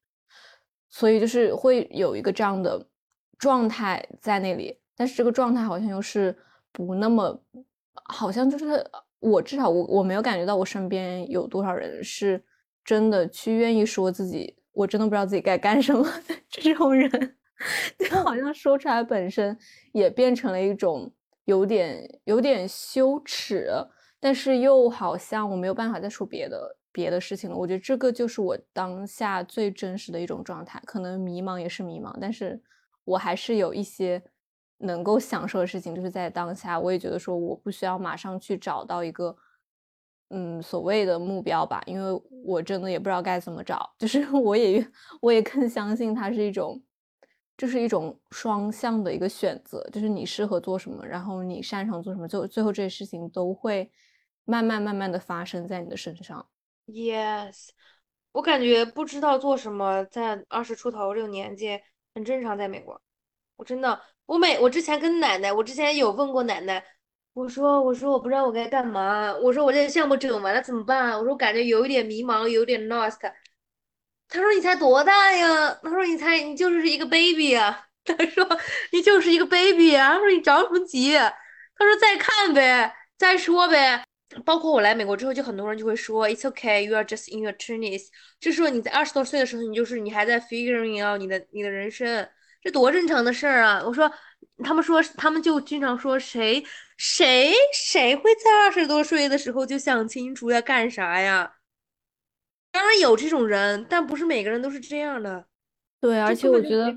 所以就是会有一个这样的状态在那里。但是这个状态好像又是不那么，好像就是我至少我我没有感觉到我身边有多少人是真的去愿意说自己我真的不知道自己该干什么的这种人，就好像说出来本身也变成了一种有点有点羞耻，但是又好像我没有办法再说别的别的事情了。我觉得这个就是我当下最真实的一种状态，可能迷茫也是迷茫，但是我还是有一些能够享受的事情，就是在当下我也觉得说我不需要马上去找到一个嗯所谓的目标吧，因为我真的也不知道该怎么找，就是我也我也更相信它是一种就是一种双向的一个选择，就是你适合做什么，然后你擅长做什么，就最后这些事情都会慢慢慢慢的发生在你的身上。 Yes， 我感觉不知道做什么在二十出头这个年纪很正常。在美国我真的我每我之前跟奶奶我之前有问过奶奶，我说我说我不知道我该干嘛，我说我这项目整完了怎么办，我说我感觉有一点迷茫有点 lost。 她说你才多大呀，她说你才你就是一个 baby 啊，她说你就是一个 baby 啊，她说你着什么急，她说再看呗再说呗。包括我来美国之后就很多人就会说 It's okay you are just in your twenties， 就是说你在二十多岁的时候你就是你还在 figuring out 你的你的人生，这多正常的事儿啊！我说，他们说，他们就经常说谁谁谁会在二十多岁的时候就想清楚要干啥呀？当然有这种人，但不是每个人都是这样的。对，而且我觉得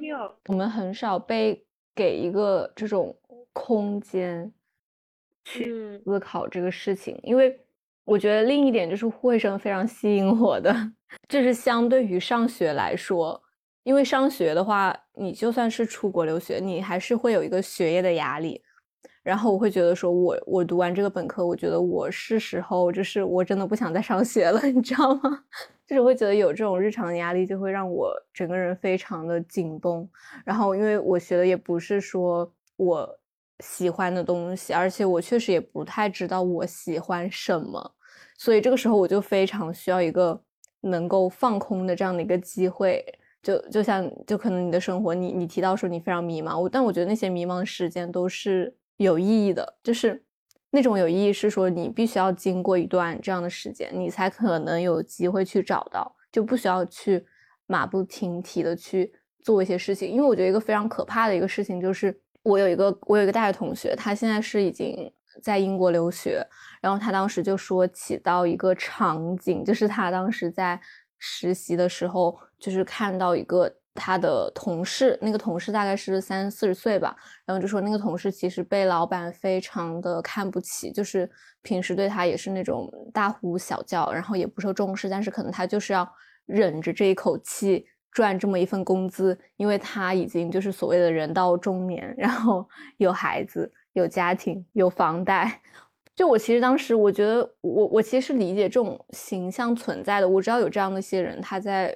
我们很少被给一个这种空间去思考这个事情，嗯、因为我觉得另一点就是会生非常吸引我的，就是相对于上学来说。因为上学的话你就算是出国留学你还是会有一个学业的压力，然后我会觉得说我我读完这个本科我觉得我是时候就是我真的不想再上学了，你知道吗？就是会觉得有这种日常的压力就会让我整个人非常的紧绷，然后因为我学的也不是说我喜欢的东西，而且我确实也不太知道我喜欢什么，所以这个时候我就非常需要一个能够放空的这样的一个机会。就就像就可能你的生活你你提到说你非常迷茫，我但我觉得那些迷茫的时间都是有意义的，就是那种有意义是说你必须要经过一段这样的时间你才可能有机会去找到，就不需要去马不停蹄的去做一些事情。因为我觉得一个非常可怕的一个事情就是我有一个我有一个大学同学，他现在是已经在英国留学，然后他当时就说起到一个场景，就是他当时在实习的时候就是看到一个他的同事，那个同事大概是三四十岁吧，然后就说那个同事其实被老板非常的看不起，就是平时对他也是那种大呼小叫，然后也不受重视，但是可能他就是要忍着这一口气赚这么一份工资，因为他已经就是所谓的人到中年，然后有孩子有家庭有房贷。就我其实当时我觉得我我其实是理解这种形象存在的，我知道有这样的一些人他在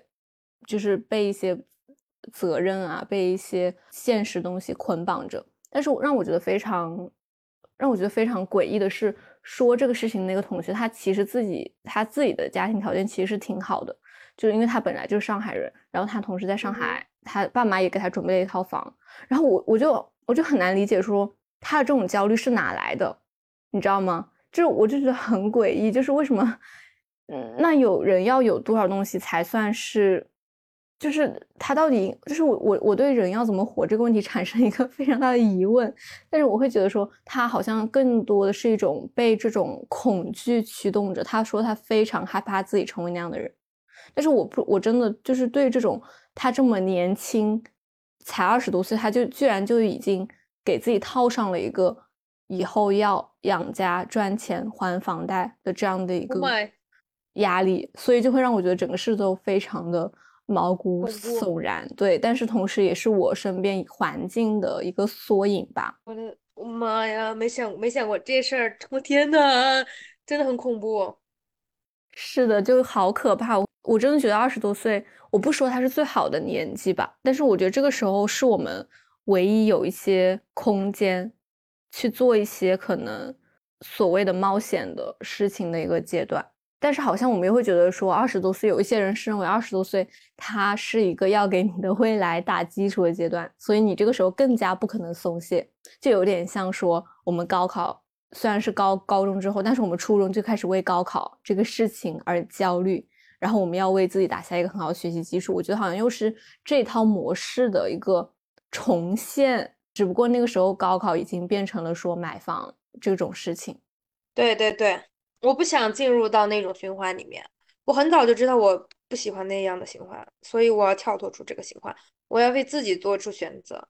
就是被一些责任啊被一些现实东西捆绑着，但是让我觉得非常让我觉得非常诡异的是说这个事情那个同学他其实自己他自己的家庭条件其实是挺好的，就是因为他本来就是上海人，然后他同时在上海、嗯、他爸妈也给他准备了一套房，然后我我就我就很难理解说他的这种焦虑是哪来的，你知道吗？就是我就觉得很诡异，就是为什么嗯，那有人要有多少东西才算是，就是他到底就是我我我对人要怎么活这个问题产生一个非常大的疑问，但是我会觉得说他好像更多的是一种被这种恐惧驱动着，他说他非常害怕自己成为那样的人，但是我不我真的就是对这种他这么年轻才二十多岁他就居然就已经给自己套上了一个以后要养家赚钱还房贷的这样的一个压力，所以就会让我觉得整个事都非常的毛骨悚然。对，但是同时也是我身边环境的一个缩影吧。我的妈呀，没想没想过这事儿，我天哪，真的很恐怖。是的，就好可怕。我真的觉得二十多岁，我不说它是最好的年纪吧，但是我觉得这个时候是我们唯一有一些空间去做一些可能所谓的冒险的事情的一个阶段。但是好像我们也会觉得说二十多岁有一些人是认为二十多岁它是一个要给你的未来打基础的阶段，所以你这个时候更加不可能松懈，就有点像说我们高考虽然是高高中之后，但是我们初中就开始为高考这个事情而焦虑，然后我们要为自己打下一个很好的学习基础。我觉得好像又是这套模式的一个重现，只不过那个时候高考已经变成了说买房这种事情。对对对，我不想进入到那种循环里面，我很早就知道我不喜欢那样的循环，所以我要跳脱出这个循环，我要为自己做出选择。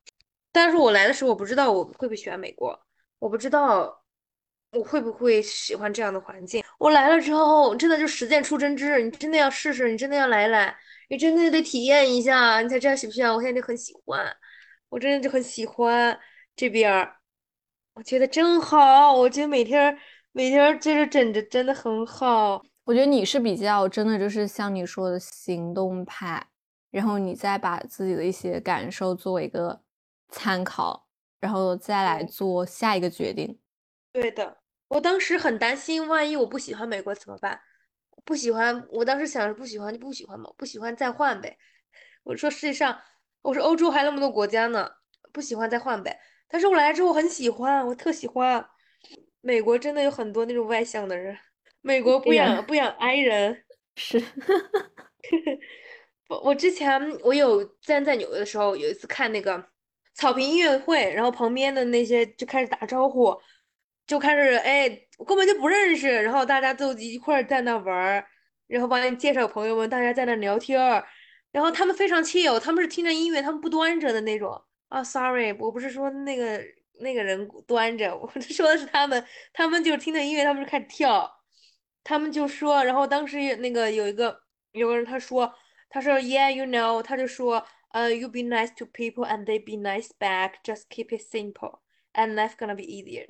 但是我来的时候我不知道我会不会喜欢美国，我不知道我会不会喜欢这样的环境，我来了之后真的就实践出真知，你真的要试试，你真的要来来，你真的得体验一下你才知道喜不喜欢。我现在就很喜欢，我真的就很喜欢这边，我觉得真好，我觉得每天每天这个枕着真的很好。我觉得你是比较真的就是像你说的行动派，然后你再把自己的一些感受作为一个参考，然后再来做下一个决定。对的，我当时很担心万一我不喜欢美国怎么办，不喜欢，我当时想着不喜欢就不喜欢嘛，不喜欢再换呗，我说世界上我说欧洲还有那么多国家呢，不喜欢再换呗。但是我来之后很喜欢，我特喜欢美国，真的有很多那种外向的人，美国不养不养 I 人是我之前我有站在纽约的时候，有一次看那个草坪音乐会，然后旁边的那些就开始打招呼，就开始哎我根本就不认识，然后大家都一块在那玩，然后帮你介绍朋友们，大家在那聊天，然后他们非常chill，他们是听着音乐，他们不端着的那种啊、oh, sorry 我不是说那个那个人端着，我说的是他们，他们就听着音乐，他们就开始跳，他们就说，然后当时那个有一个有个人他说他说 yeah you know 他就说呃、uh, you be nice to people and they be nice back, just keep it simple and life gonna be easier,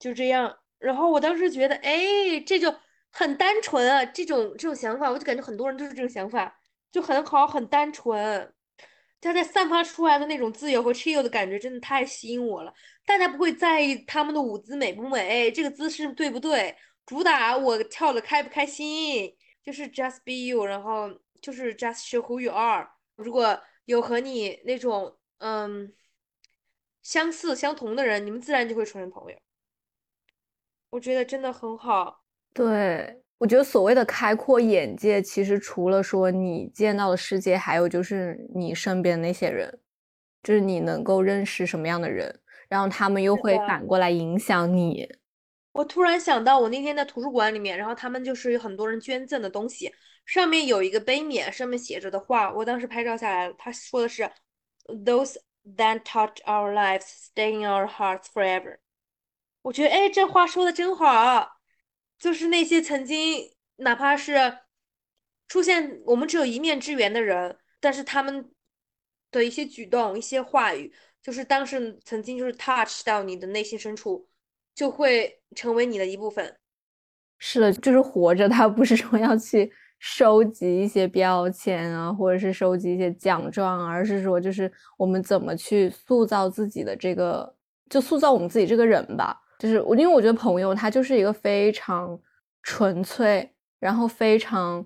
就这样。然后我当时觉得哎这就很单纯啊，这种这种想法，我就感觉很多人都是这种想法，就很好很单纯，他在散发出来的那种自由和 chill 的感觉真的太吸引我了。大家不会在意他们的舞姿美不美，这个姿势对不对，主打我跳了开不开心，就是 just be you， 然后就是 just show who you are。 如果有和你那种嗯相似相同的人，你们自然就会成为朋友，我觉得真的很好。对，我觉得所谓的开阔眼界，其实除了说你见到的世界，还有就是你身边的那些人，就是你能够认识什么样的人，然后他们又会反过来影响你。我突然想到我那天在图书馆里面，然后他们就是有很多人捐赠的东西，上面有一个杯冕，上面写着的话，我当时拍照下来了，他说的是 Those that touch our lives stay in our hearts forever。 我觉得哎，这话说的真好，就是那些曾经哪怕是出现我们只有一面之缘的人，但是他们的一些举动一些话语，就是当时曾经就是 touch 到你的内心深处，就会成为你的一部分。是的，就是活着它不是说要去收集一些标签啊，或者是收集一些奖状，而是说就是我们怎么去塑造自己的这个，就塑造我们自己这个人吧。就是我，因为我觉得朋友他就是一个非常纯粹，然后非常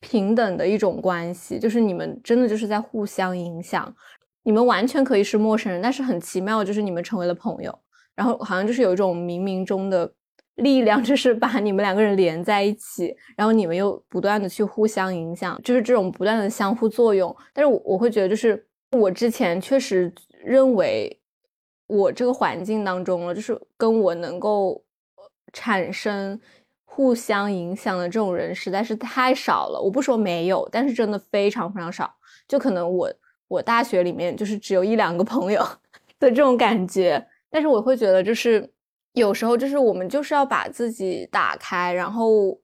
平等的一种关系，就是你们真的就是在互相影响，你们完全可以是陌生人，但是很奇妙就是你们成为了朋友，然后好像就是有一种冥冥中的力量，就是把你们两个人连在一起，然后你们又不断的去互相影响，就是这种不断的相互作用。但是我我会觉得，就是我之前确实认为我这个环境当中了，就是跟我能够产生互相影响的这种人实在是太少了。我不说没有，但是真的非常非常少，就可能我我大学里面就是只有一两个朋友的这种感觉。但是我会觉得，就是有时候就是我们就是要把自己打开，然后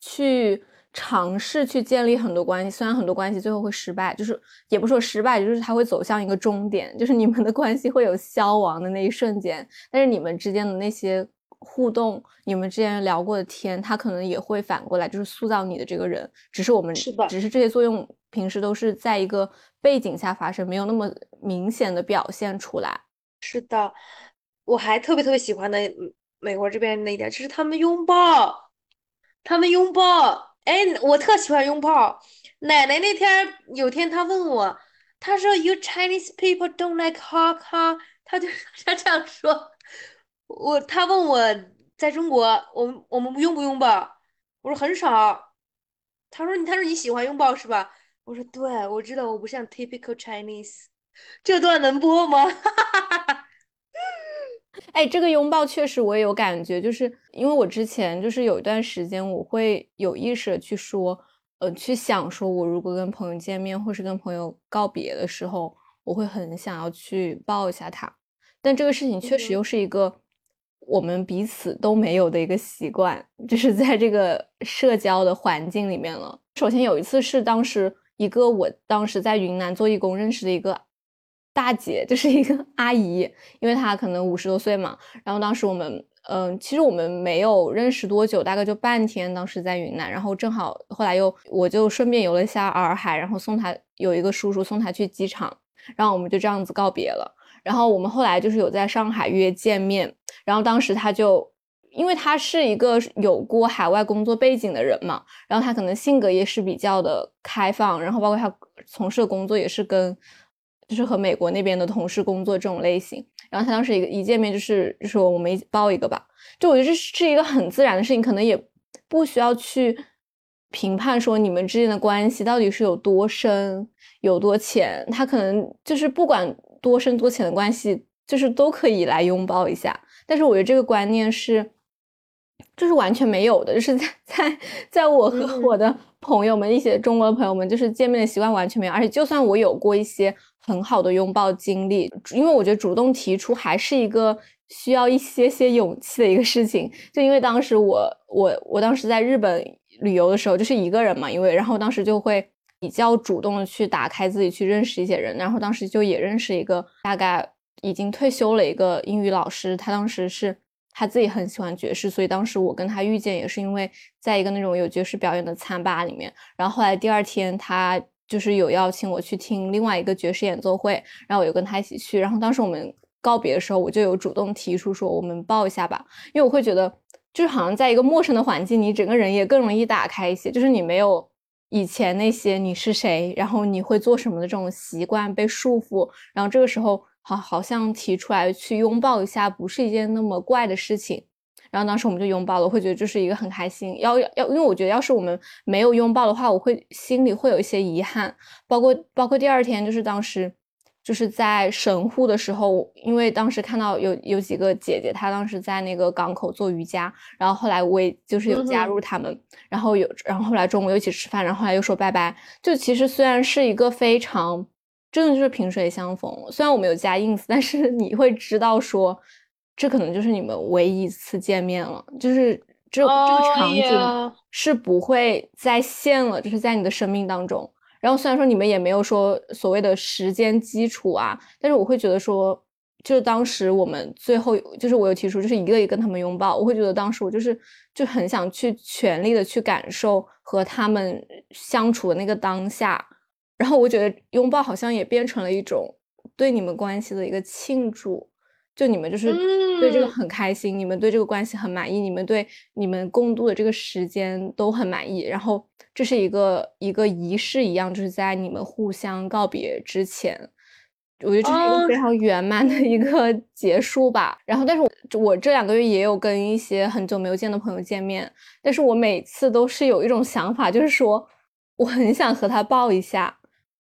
去尝试去建立很多关系，虽然很多关系最后会失败，就是也不说失败，就是它会走向一个终点，就是你们的关系会有消亡的那一瞬间，但是你们之间的那些互动，你们之前聊过的天，它可能也会反过来就是塑造你的这个人，只是我们是的只是这些作用平时都是在一个背景下发生，没有那么明显的表现出来。是的，我还特别特别喜欢的美国这边的一点就是他们拥抱，他们拥抱，哎，我特喜欢拥抱。奶奶那天有天她问我，她说 "You Chinese people don't like hug, hug"， 她就她这样说。我她问我在中国，我们我们拥不拥抱？我说很少。她说她说你喜欢拥抱是吧？我说对，我知道我不像 typical Chinese。这段能播吗？哎，这个拥抱确实我也有感觉，就是因为我之前就是有一段时间我会有意识的去说呃，去想说我如果跟朋友见面或是跟朋友告别的时候，我会很想要去抱一下他，但这个事情确实又是一个我们彼此都没有的一个习惯，就是在这个社交的环境里面了。首先有一次是当时一个我当时在云南做义工认识的一个大姐，就是一个阿姨，因为她可能五十多岁嘛，然后当时我们嗯、呃，其实我们没有认识多久，大概就半天，当时在云南，然后正好后来又我就顺便游了一下洱海，然后送她，有一个叔叔送她去机场，然后我们就这样子告别了。然后我们后来就是有在上海约见面，然后当时她就因为她是一个有过海外工作背景的人嘛，然后她可能性格也是比较的开放，然后包括她从事的工作也是跟就是和美国那边的同事工作这种类型，然后他当时一个一见面就是就说我们抱一个吧，就我觉得这是一个很自然的事情，可能也不需要去评判说你们之间的关系到底是有多深有多浅，他可能就是不管多深多浅的关系，就是都可以来拥抱一下。但是我觉得这个观念是就是完全没有的，就是在在在我和我的朋友们、嗯、一些中国的朋友们就是见面的习惯完全没有，而且就算我有过一些很好的拥抱经历，因为我觉得主动提出还是一个需要一些些勇气的一个事情。就因为当时我我我当时在日本旅游的时候就是一个人嘛，因为然后当时就会比较主动的去打开自己去认识一些人，然后当时就也认识一个大概已经退休了一个英语老师，他当时是他自己很喜欢爵士，所以当时我跟他遇见也是因为在一个那种有爵士表演的餐吧里面，然后后来第二天他就是有邀请我去听另外一个爵士演奏会，然后我就跟他一起去，然后当时我们告别的时候我就有主动提出说我们抱一下吧，因为我会觉得就是好像在一个陌生的环境你整个人也更容易打开一些，就是你没有以前那些你是谁然后你会做什么的这种习惯被束缚，然后这个时候好好像提出来去拥抱一下不是一件那么怪的事情，然后当时我们就拥抱了，我会觉得就是一个很开心。要要因为我觉得要是我们没有拥抱的话，我会心里会有一些遗憾，包括包括第二天就是当时就是在神户的时候，因为当时看到有有几个姐姐她当时在那个港口做瑜伽，然后后来我也就是有加入她们、嗯、然后有然后后来中午又一起吃饭，然后后来又说拜拜，就其实虽然是一个非常真的就是萍水相逢，虽然我们有加 ins， 但是你会知道说这可能就是你们唯一一次见面了，就是这、oh, 这个场景是不会再现了，就是在你的生命当中。然后虽然说你们也没有说所谓的时间基础啊，但是我会觉得说就是当时我们最后就是我有提出就是一个一个跟他们拥抱，我会觉得当时我就是就很想去全力的去感受和他们相处的那个当下，然后我觉得拥抱好像也变成了一种对你们关系的一个庆祝，就你们就是对这个很开心、嗯、你们对这个关系很满意，你们对你们共度的这个时间都很满意，然后这是一个一个仪式一样，就是在你们互相告别之前，我觉得这是一个非常圆满的一个结束吧、哦、然后但是我我这两个月也有跟一些很久没有见的朋友见面，但是我每次都是有一种想法，就是说我很想和他抱一下，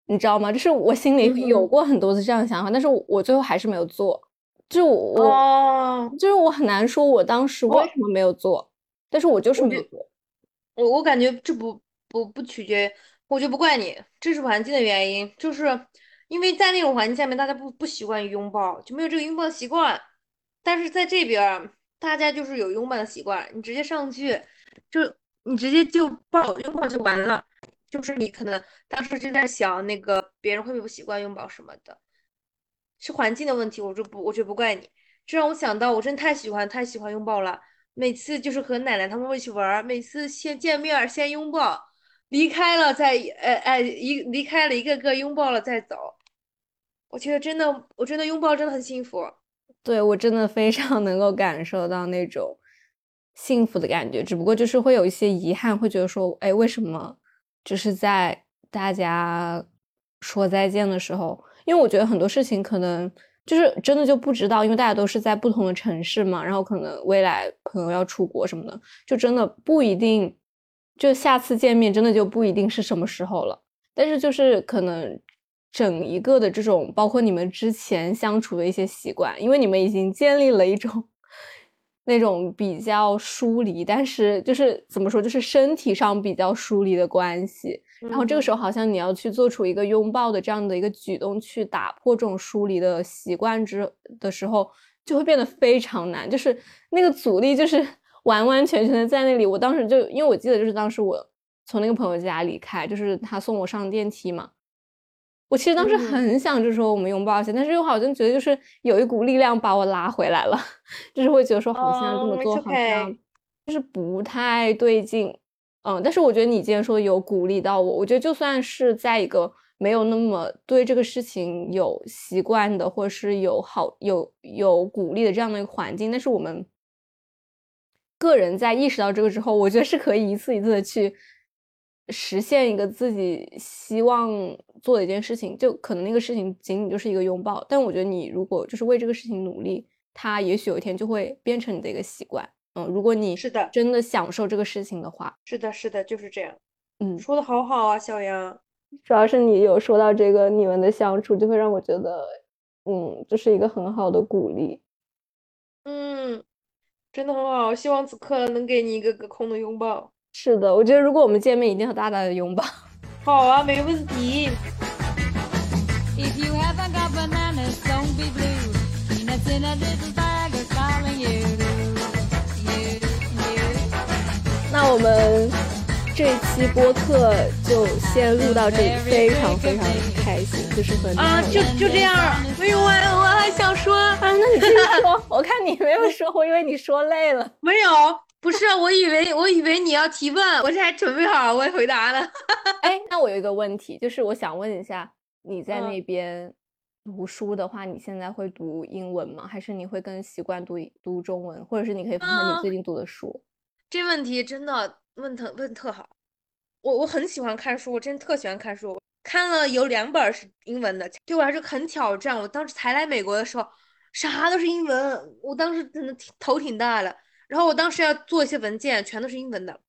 你知道吗？就是我心里有过很多次这样的想法、嗯、但是我, 我最后还是没有做，就我、哦、就是我很难说我当时为什么没有做、哦、但是我就是没有做。我我感觉这不不不取决，我就不怪你，这是环境的原因，就是因为在那种环境下面大家不不习惯于拥抱，就没有这个拥抱的习惯，但是在这边大家就是有拥抱的习惯，你直接上去就你直接就抱拥抱就完了，就是你可能当时就在想那个别人会不会不习惯拥抱什么的，是环境的问题，我就不，我就不怪你。这让我想到，我真太喜欢太喜欢拥抱了。每次就是和奶奶他们会去玩，每次先见面先拥抱，离开了再呃呃一离开了一个个拥抱了再走。我觉得真的，我真的拥抱真的很幸福。对，我真的非常能够感受到那种幸福的感觉，只不过就是会有一些遗憾，会觉得说，哎，为什么就是在大家说再见的时候。因为我觉得很多事情可能就是真的就不知道，因为大家都是在不同的城市嘛，然后可能未来朋友要出国什么的，就真的不一定，就下次见面真的就不一定是什么时候了，但是就是可能整一个的这种包括你们之前相处的一些习惯，因为你们已经建立了一种那种比较疏离，但是就是怎么说，就是身体上比较疏离的关系，然后这个时候好像你要去做出一个拥抱的这样的一个举动去打破这种疏离的习惯之的时候，就会变得非常难，就是那个阻力就是完完全全的在那里。我当时就因为我记得就是当时我从那个朋友家离开，就是他送我上电梯嘛，我其实当时很想就是说我们拥抱一下、嗯、但是又好像觉得就是有一股力量把我拉回来了，就是会觉得说好像这么做、oh, 好像就是不太对劲。嗯，但是我觉得你今天说有鼓励到我，我觉得就算是在一个没有那么对这个事情有习惯的，或者是有好有有鼓励的这样的一个环境，但是我们个人在意识到这个之后，我觉得是可以一次一次的去实现一个自己希望做的一件事情，就可能那个事情仅仅就是一个拥抱，但我觉得你如果就是为这个事情努力，它也许有一天就会变成你的一个习惯。嗯，如果你是的真的享受这个事情的话，是的是的，就是这样。嗯，说的好好啊，小杨，主要是你有说到这个你们的相处，就会让我觉得嗯，这是一个很好的鼓励。嗯，真的很好，希望此刻能给你一个个空的拥抱。是的，我觉得如果我们见面一定要大大的拥抱。好啊，没问题。 If you haven't got bananas, don't be blue. Peanuts in a little bag are calling you.那我们这一期播客就先录到这里，非常非常开心，就是和你啊，就就这样。哎呦，我我还想说啊，那你继续说，我看你没有说，我以为你说累了。没有，不是，我以为我以为你要提问，我这还准备好我回答了。哎，那我有一个问题，就是我想问一下，你在那边读书的话，你现在会读英文吗？还是你会更习惯读读中文？或者是你可以分享你最近读的书？嗯，这问题真的问特问特好，我我很喜欢看书，我真特喜欢看书，看了有两本是英文的，对我来说很挑战。我当时才来美国的时候，啥都是英文，我当时真的头挺大的。然后我当时要做一些文件，全都是英文的，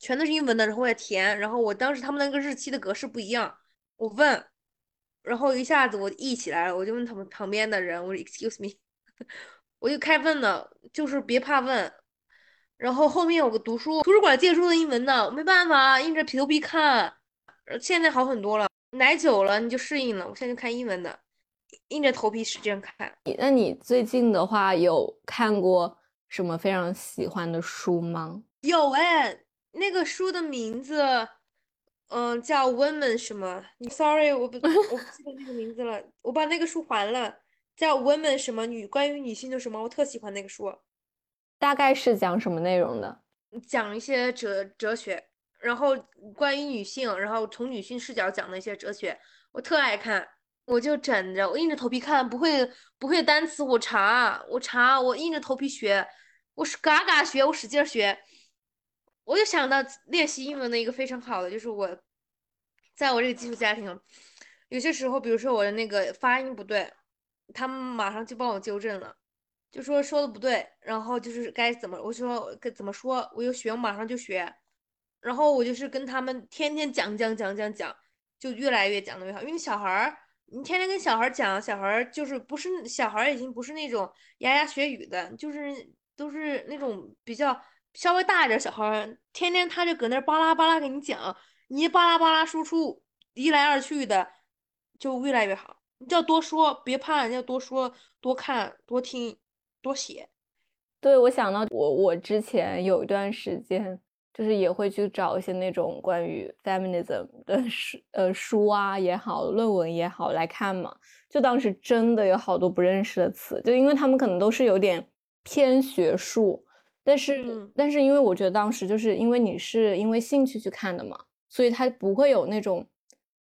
全都是英文的，然后我也填。然后我当时他们那个日期的格式不一样，我问，然后一下子我忆起来了，我就问他们旁边的人，我说 excuse me， 我就开问了，就是别怕问。然后后面有个读书图书馆借书的英文呢，没办法硬着头皮看，现在好很多了，奶久了你就适应了。我现在就看英文的，硬着头皮使劲看。那你最近的话有看过什么非常喜欢的书吗？有哎，那个书的名字嗯、呃，叫 Women 什么 sorry 我不我不记得那个名字了，我把那个书还了，叫 Women 什么女关于女性的什么，我特喜欢那个书。大概是讲什么内容的？讲一些哲哲学，然后关于女性，然后从女性视角讲的一些哲学，我特爱看。我就枕着，我硬着头皮看，不会不会单词我查我查，我硬着头皮学，我是嘎嘎学，我使劲学。我就想到练习英文的一个非常好的，就是我在我这个寄宿家庭，有些时候比如说我的那个发音不对，他们马上就帮我纠正了，就说说的不对，然后就是该怎么，我说该怎么说，我就学，我马上就学，然后我就是跟他们天天讲讲讲讲讲，就越来越讲的越好。因为小孩儿，你天天跟小孩讲，小孩就是不是小孩已经不是那种牙牙学语的，就是都是那种比较稍微大一点小孩，天天他就搁那巴拉巴拉给你讲，你一巴拉巴拉输出一来二去的，就越来越好。你就要多说，别怕，人家多说多看多听多写。对，我想到我我之前有一段时间，就是也会去找一些那种关于 feminism 的书，呃，书啊也好，论文也好来看嘛。就当时真的有好多不认识的词，就因为他们可能都是有点偏学术，但是、嗯、但是因为我觉得当时就是因为你是因为兴趣去看的嘛，所以它不会有那种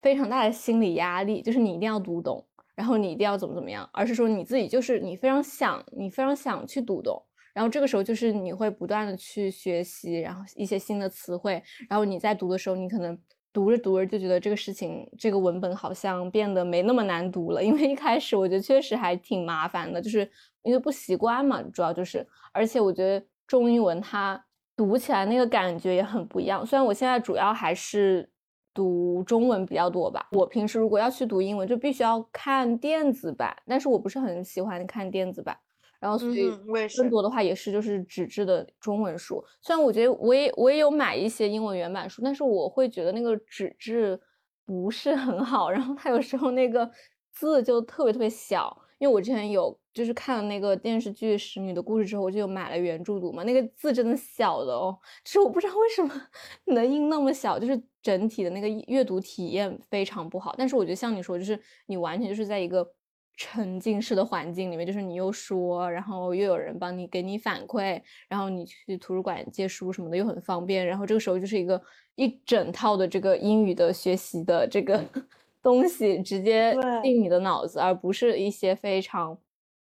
非常大的心理压力，就是你一定要读懂，然后你一定要怎么怎么样，而是说你自己就是你非常想，你非常想去读懂。然后这个时候就是你会不断的去学习，然后一些新的词汇，然后你在读的时候，你可能读着读着就觉得这个事情，这个文本好像变得没那么难读了，因为一开始我觉得确实还挺麻烦的，就是因为不习惯嘛，主要就是，而且我觉得中英文它读起来那个感觉也很不一样，虽然我现在主要还是读中文比较多吧，我平时如果要去读英文就必须要看电子版，但是我不是很喜欢看电子版。然后所以更多的话也是就是纸质的中文书，虽然我觉得我也我也有买一些英文原版书，但是我会觉得那个纸质不是很好，然后它有时候那个字就特别特别小，因为我之前有就是看了那个电视剧《使女的故事》之后，我就有买了原著读嘛，那个字真的小的哦，就是我不知道为什么能印那么小，就是整体的那个阅读体验非常不好。但是我觉得像你说，就是你完全就是在一个沉浸式的环境里面，就是你又说，然后又有人帮你给你反馈，然后你去图书馆借书什么的又很方便，然后这个时候就是一个一整套的这个英语的学习的这个东西直接进你的脑子，而不是一些非常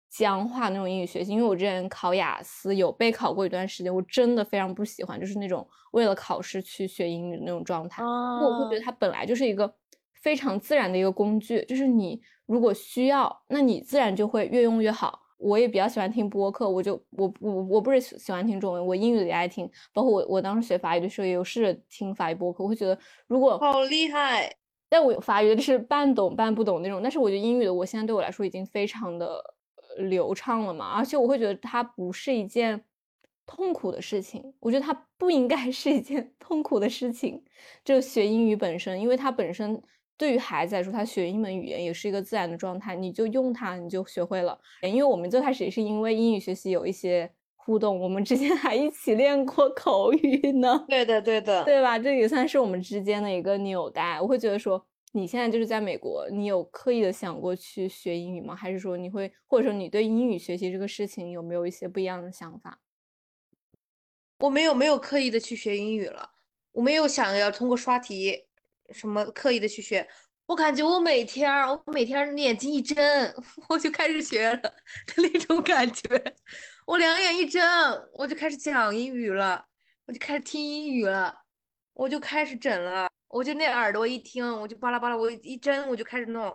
僵化那种英语学习。因为我之前考雅思有备考过一段时间，我真的非常不喜欢就是那种为了考试去学英语的那种状态、哦、我会觉得它本来就是一个非常自然的一个工具，就是你如果需要，那你自然就会越用越好。我也比较喜欢听播客，我就我我我不是喜欢听中文，我英语也爱听，包括我我当时学法语的时候也有试着听法语播客，我会觉得如果好厉害，但我法语就是半懂半不懂那种，但是我觉得英语的我现在对我来说已经非常的流畅了嘛，而且我会觉得它不是一件痛苦的事情，我觉得它不应该是一件痛苦的事情，就学英语本身，因为它本身对于孩子来说，他学一门语言也是一个自然的状态，你就用它，你就学会了。因为我们最开始也是因为英语学习有一些互动，我们之前还一起练过口语呢。对的，对的，对吧？这也算是我们之间的一个纽带。我会觉得说，你现在就是在美国，你有刻意的想过去学英语吗？还是说你会，或者说你对英语学习这个事情有没有一些不一样的想法？我没有，没有刻意的去学英语了，我没有想要通过刷题什么刻意的去学，我感觉我每天我每天眼睛一睁我就开始学了的那种感觉，我两眼一睁我就开始讲英语了，我就开始听英语了，我就开始整了，我就那耳朵一听我就巴拉巴拉，我一睁我就开始弄，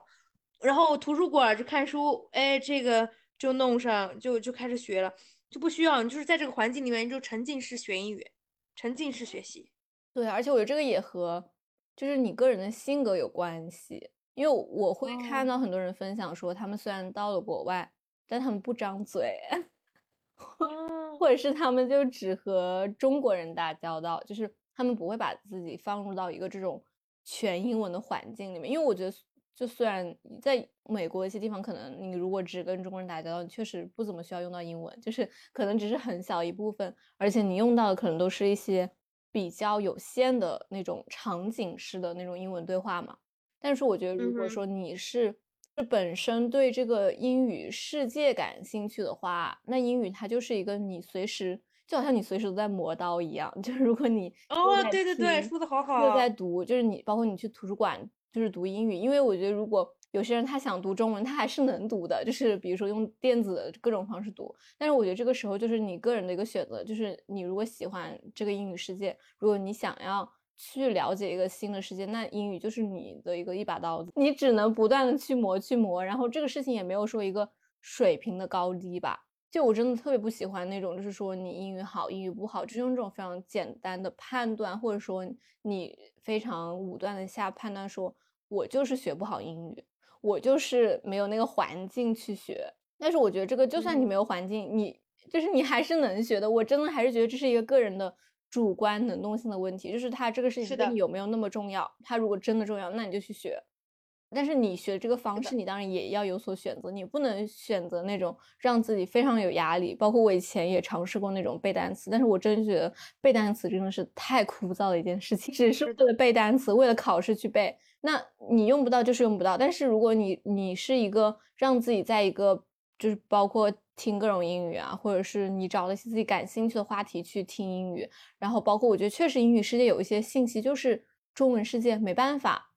然后图书馆就看书，哎，这个就弄上，就就开始学了，就不需要你就是在这个环境里面就沉浸式学英语，沉浸式学习。对，而且我觉得这个也和就是你个人的性格有关系，因为我会看到很多人分享说他们虽然到了国外但他们不张嘴或者是他们就只和中国人打交道，就是他们不会把自己放入到一个这种全英文的环境里面。因为我觉得就虽然在美国一些地方可能你如果只跟中国人打交道，你确实不怎么需要用到英文，就是可能只是很小一部分，而且你用到的可能都是一些比较有限的那种场景式的那种英文对话嘛。但是我觉得如果说你是本身对这个英语世界感兴趣的话，那英语它就是一个你随时就好像你随时都在磨刀一样，就是如果你哦对对对说的好好又在读，就是你包括你去图书馆就是读英语，因为我觉得如果有些人他想读中文他还是能读的，就是比如说用电子的各种方式读。但是我觉得这个时候就是你个人的一个选择，就是你如果喜欢这个英语世界，如果你想要去了解一个新的世界，那英语就是你的一个一把刀子，你只能不断的去磨去磨，然后这个事情也没有说一个水平的高低吧。就我真的特别不喜欢那种就是说你英语好英语不好，就用这种非常简单的判断，或者说你非常武断的下判断说我就是学不好英语，我就是没有那个环境去学。但是我觉得这个就算你没有环境、嗯、你就是你还是能学的。我真的还是觉得这是一个个人的主观能动性的问题，就是他这个事情对你有没有那么重要，他如果真的重要那你就去学，但是你学这个方式你当然也要有所选择，你不能选择那种让自己非常有压力。包括我以前也尝试过那种背单词，但是我真觉得背单词真的是太枯燥的一件事情，只是为了背单词为了考试去背，那你用不到就是用不到。但是如果你你是一个让自己在一个就是包括听各种英语啊，或者是你找了自己感兴趣的话题去听英语，然后包括我觉得确实英语世界有一些信息就是中文世界没办法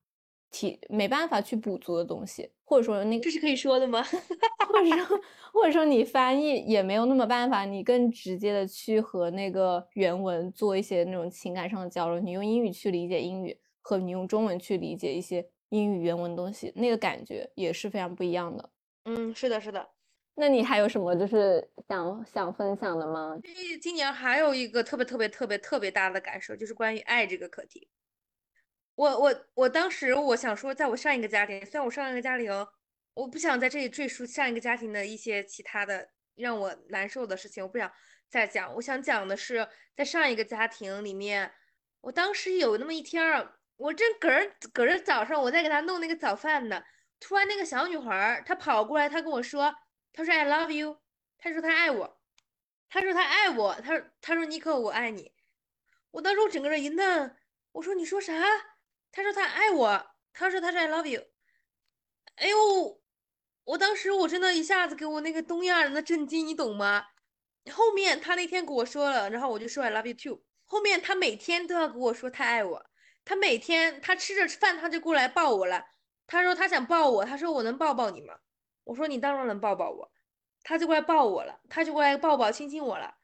体没办法去补足的东西，或者说那个这是可以说的吗或者说或者说你翻译也没有那么办法，你更直接的去和那个原文做一些那种情感上的交流，你用英语去理解英语和你用中文去理解一些英语原文的东西，那个感觉也是非常不一样的。嗯，是的是的。那你还有什么就是想想分享的吗？今年还有一个特别特别特别特别大的感受，就是关于爱这个课题。我我我当时我想说，在我上一个家庭，虽然我上一个家庭，我不想在这里赘述上一个家庭的一些其他的让我难受的事情，我不想再讲。我想讲的是，在上一个家庭里面，我当时有那么一天，我正搁着搁着早上我在给她弄那个早饭呢，突然那个小女孩她跑过来，她跟我说，她说 I love you， 她说她爱我，她说她爱我，她说她说 Niko 我爱你。我当时我整个人一愣，我说你说啥？他说他爱我，他说他是 I love you。 哎呦，我当时我真的一下子给我那个东亚人的震惊，你懂吗？后面他那天跟我说了，然后我就说 I love you too。 后面他每天都要跟我说他爱我，他每天他吃着饭他就过来抱我了，他说他想抱我，他说我能抱抱你吗？我说你当然能抱抱我，他就过来抱我了，他就过来抱抱亲亲我了。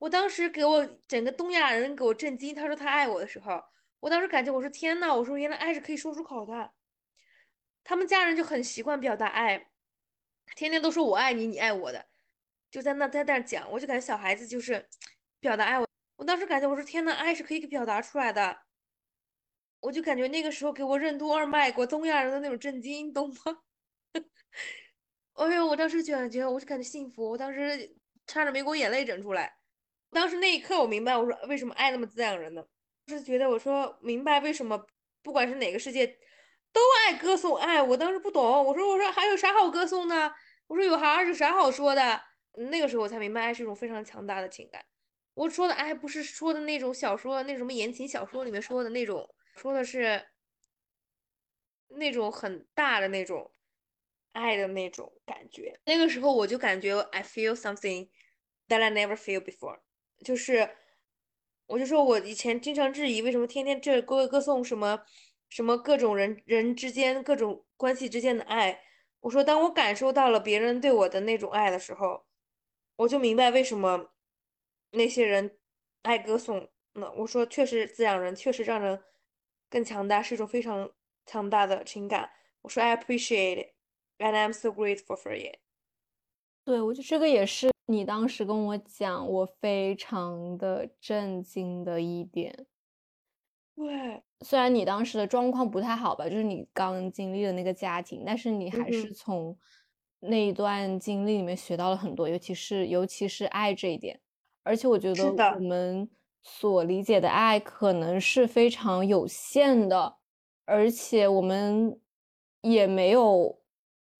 我当时给我整个东亚人给我震惊，他说他爱我的时候，我当时感觉我说天哪，我说原来爱是可以说出口的。他们家人就很习惯表达爱，天天都说我爱你你爱我的，就在那在那讲，我就感觉小孩子就是表达爱我。我当时感觉我说天哪，爱是可以表达出来的。我就感觉那个时候给我任督二脉给我东亚人的那种震惊，你懂吗？哎呦，我当时感觉我就感觉幸福，我当时差点没给我眼泪整出来。当时那一刻我明白，我说为什么爱那么滋养人呢？就是觉得我说明白为什么不管是哪个世界都爱歌颂爱。我当时不懂，我说我说还有啥好歌颂呢？我说有啥有啥好说的？那个时候我才明白爱是一种非常强大的情感。我说的爱不是说的那种小说那什么言情小说里面说的那种，说的是那种很大的那种爱的那种感觉。那个时候我就感觉 I feel something that I never feel before， 就是我就说我以前经常质疑为什么天天这歌歌颂什么什么各种人人之间各种关系之间的爱。我说当我感受到了别人对我的那种爱的时候，我就明白为什么那些人爱歌颂。那我说确实滋养人，确实让人更强大，是一种非常强大的情感。我说 I appreciate it and I'm so grateful for it。 对，我觉得这个也是你当时跟我讲我非常的震惊的一点。对，虽然你当时的状况不太好吧，就是你刚经历了那个家庭，但是你还是从那一段经历里面学到了很多，尤其是尤其是爱这一点。而且我觉得我们所理解的爱可能是非常有限的，而且我们也没有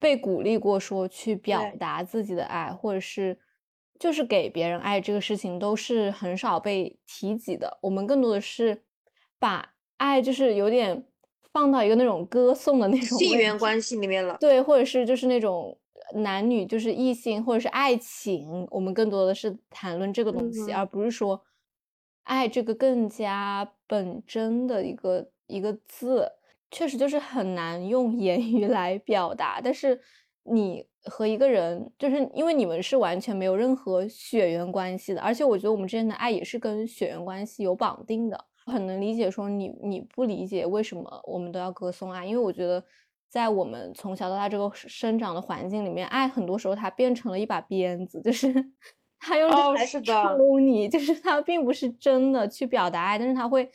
被鼓励过说去表达自己的爱，或者是就是给别人爱这个事情都是很少被提及的。我们更多的是把爱就是有点放到一个那种歌颂的那种性缘关系里面了，对，或者是就是那种男女就是异性或者是爱情，我们更多的是谈论这个东西、嗯、而不是说爱这个更加本真的一个一个字。确实就是很难用言语来表达，但是你和一个人，就是因为你们是完全没有任何血缘关系的，而且我觉得我们之间的爱也是跟血缘关系有绑定的。我很能理解说你你不理解为什么我们都要歌颂爱，因为我觉得在我们从小到大这个生长的环境里面，爱很多时候它变成了一把鞭子，就是他用这来抽你、哦、就是他并不是真的去表达爱，但是他会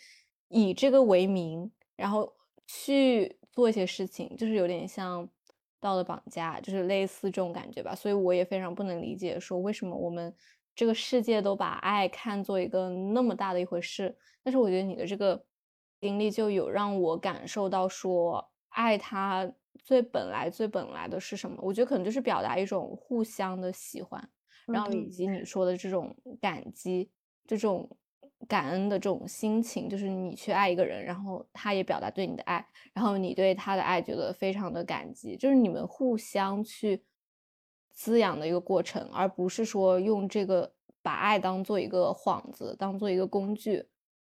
以这个为名然后去做一些事情，就是有点像道德绑架，就是类似这种感觉吧。所以我也非常不能理解说为什么我们这个世界都把爱看作一个那么大的一回事，但是我觉得你的这个经历就有让我感受到说爱它最本来最本来的是什么，我觉得可能就是表达一种互相的喜欢，然后以及你说的这种感激、这种感恩的这种心情，就是你去爱一个人，然后他也表达对你的爱，然后你对他的爱觉得非常的感激，就是你们互相去滋养的一个过程，而不是说用这个把爱当做一个幌子，当做一个工具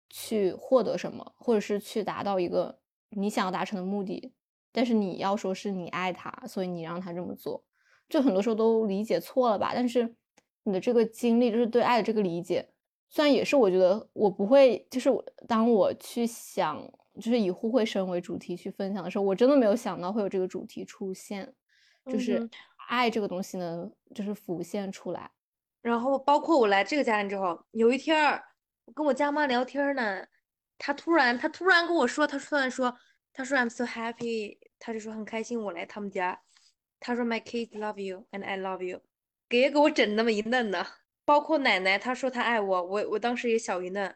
去获得什么，或者是去达到一个你想要达成的目的，但是你要说是你爱他，所以你让他这么做，就很多时候都理解错了吧。但是你的这个经历，就是对爱的这个理解，虽然也是我觉得我不会，就是当我去想就是以互惠生为主题去分享的时候，我真的没有想到会有这个主题出现，就是爱这个东西呢就是浮现出来。然后包括我来这个家庭之后，有一天我跟我家妈聊天呢，她突然她突然跟我说，她突然说她说 I'm so happy， 她就说很开心我来他们家，她说 my kids love you and I love you， 给给我整那么一嫩呢。包括奶奶她说她爱我，我我当时也小一嫩，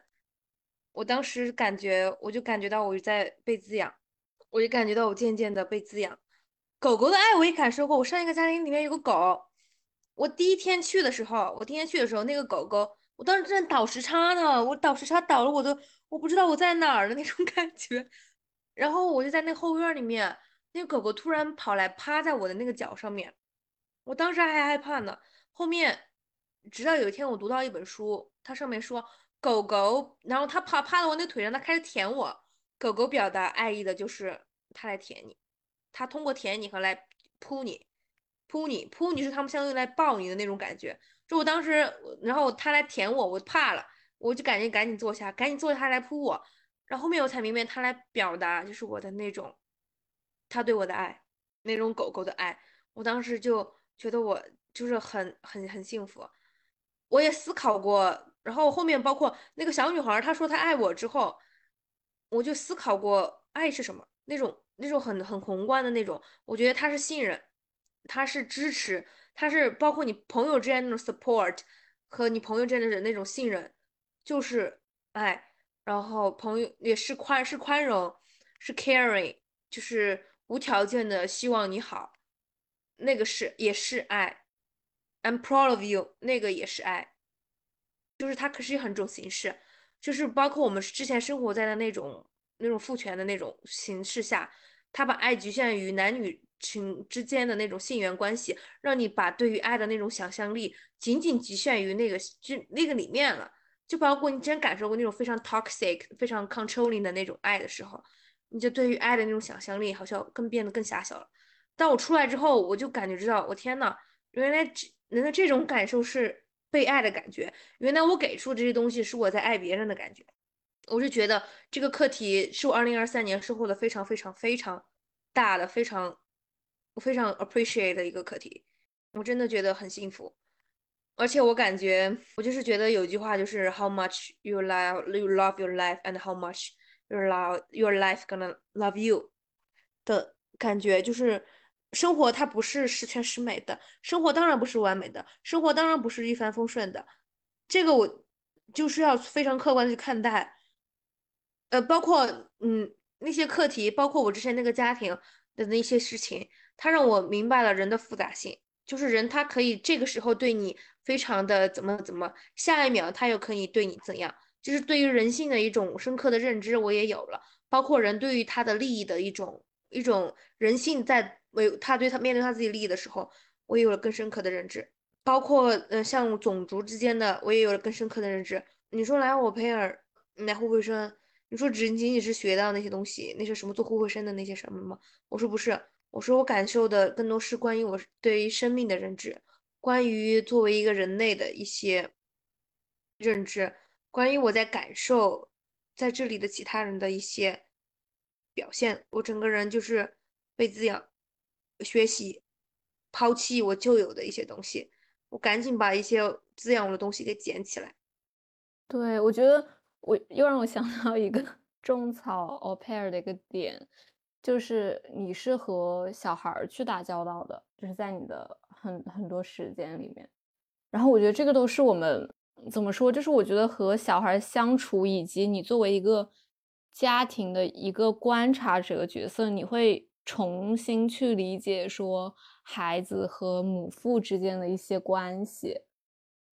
我当时感觉我就感觉到我在被滋养，我就感觉到我渐渐的被滋养。狗狗的爱我也感受过，我上一个家庭里面有个狗，我第一天去的时候我第一天去的时候那个狗狗，我当时正倒时差呢，我倒时差倒了我都我不知道我在哪儿的那种感觉。然后我就在那后院里面，那个狗狗突然跑来趴在我的那个脚上面，我当时还害怕呢。后面直到有一天我读到一本书，它上面说狗狗，然后它趴趴到我那腿上，它开始舔我。狗狗表达爱意的就是它来舔你，它通过舔你和来扑你扑你扑你是它们相对来抱你的那种感觉。就我当时，然后它来舔我，我怕了，我就感觉赶紧坐下赶紧坐下，它来扑我。然后后面我才明白它来表达就是我的那种它对我的爱，那种狗狗的爱。我当时就觉得我就是很很很幸福。我也思考过，然后后面包括那个小女孩她说她爱我之后，我就思考过爱是什么，那种那种很很宏观的那种。我觉得她是信任，她是支持，她是包括你朋友之间那种 support 和你朋友之间的那种信任，就是爱。然后朋友也是宽是宽容，是 caring， 就是无条件的希望你好，那个是也是爱。I'm proud of you， 那个也是爱，就是它可是很种形式，就是包括我们之前生活在的那种那种父权的那种形式下，它把爱局限于男女情之间的那种性缘关系，让你把对于爱的那种想象力仅仅局限于那个就那个里面了。就包括你之前感受过那种非常 toxic 非常 controlling 的那种爱的时候，你就对于爱的那种想象力好像更变得更狭小了。当我出来之后，我就感觉知道我天哪，原来这原来这种感受是被爱的感觉，原来我给出这些东西是我在爱别人的感觉。我就觉得这个课题是我二零二三年收获的非常非常非常大的非常非常 appreciate 的一个课题，我真的觉得很幸福。而且我感觉我就是觉得有句话就是 how much you love, you love your life and how much your love, your life gonna love you 的感觉。就是生活它不是十全十美的，生活当然不是完美的，生活当然不是一帆风顺的，这个我就是要非常客观的去看待。呃，包括嗯那些课题，包括我之前那个家庭的那些事情，它让我明白了人的复杂性，就是人他可以这个时候对你非常的怎么怎么，下一秒他又可以对你怎样，就是对于人性的一种深刻的认知我也有了，包括人对于他的利益的一种一种人性在为他对他面对他自己利益的时候，我也有了更深刻的认知。包括呃像种族之间的，我也有了更深刻的认知。你说来我佩尔来互惠生，你说只仅仅是学到那些东西，那些什么做护慧生的那些什么吗？我说不是，我说我感受的更多是关于我对于生命的认知，关于作为一个人类的一些认知，关于我在感受在这里的其他人的一些表现，我整个人就是被滋养，学习，抛弃我旧有的一些东西，我赶紧把一些滋养我的东西给捡起来。对，我觉得我又让我想到一个种草 au pair 的一个点，就是你是和小孩去打交道的，就是在你的很很多时间里面。然后我觉得这个都是我们怎么说，就是我觉得和小孩相处，以及你作为一个家庭的一个观察者角色，你会重新去理解说孩子和母父之间的一些关系。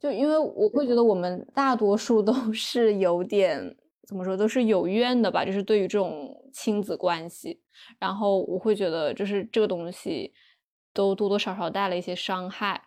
就因为我会觉得我们大多数都是有点怎么说，都是有怨的吧，就是对于这种亲子关系。然后我会觉得就是这个东西都多多少少带了一些伤害，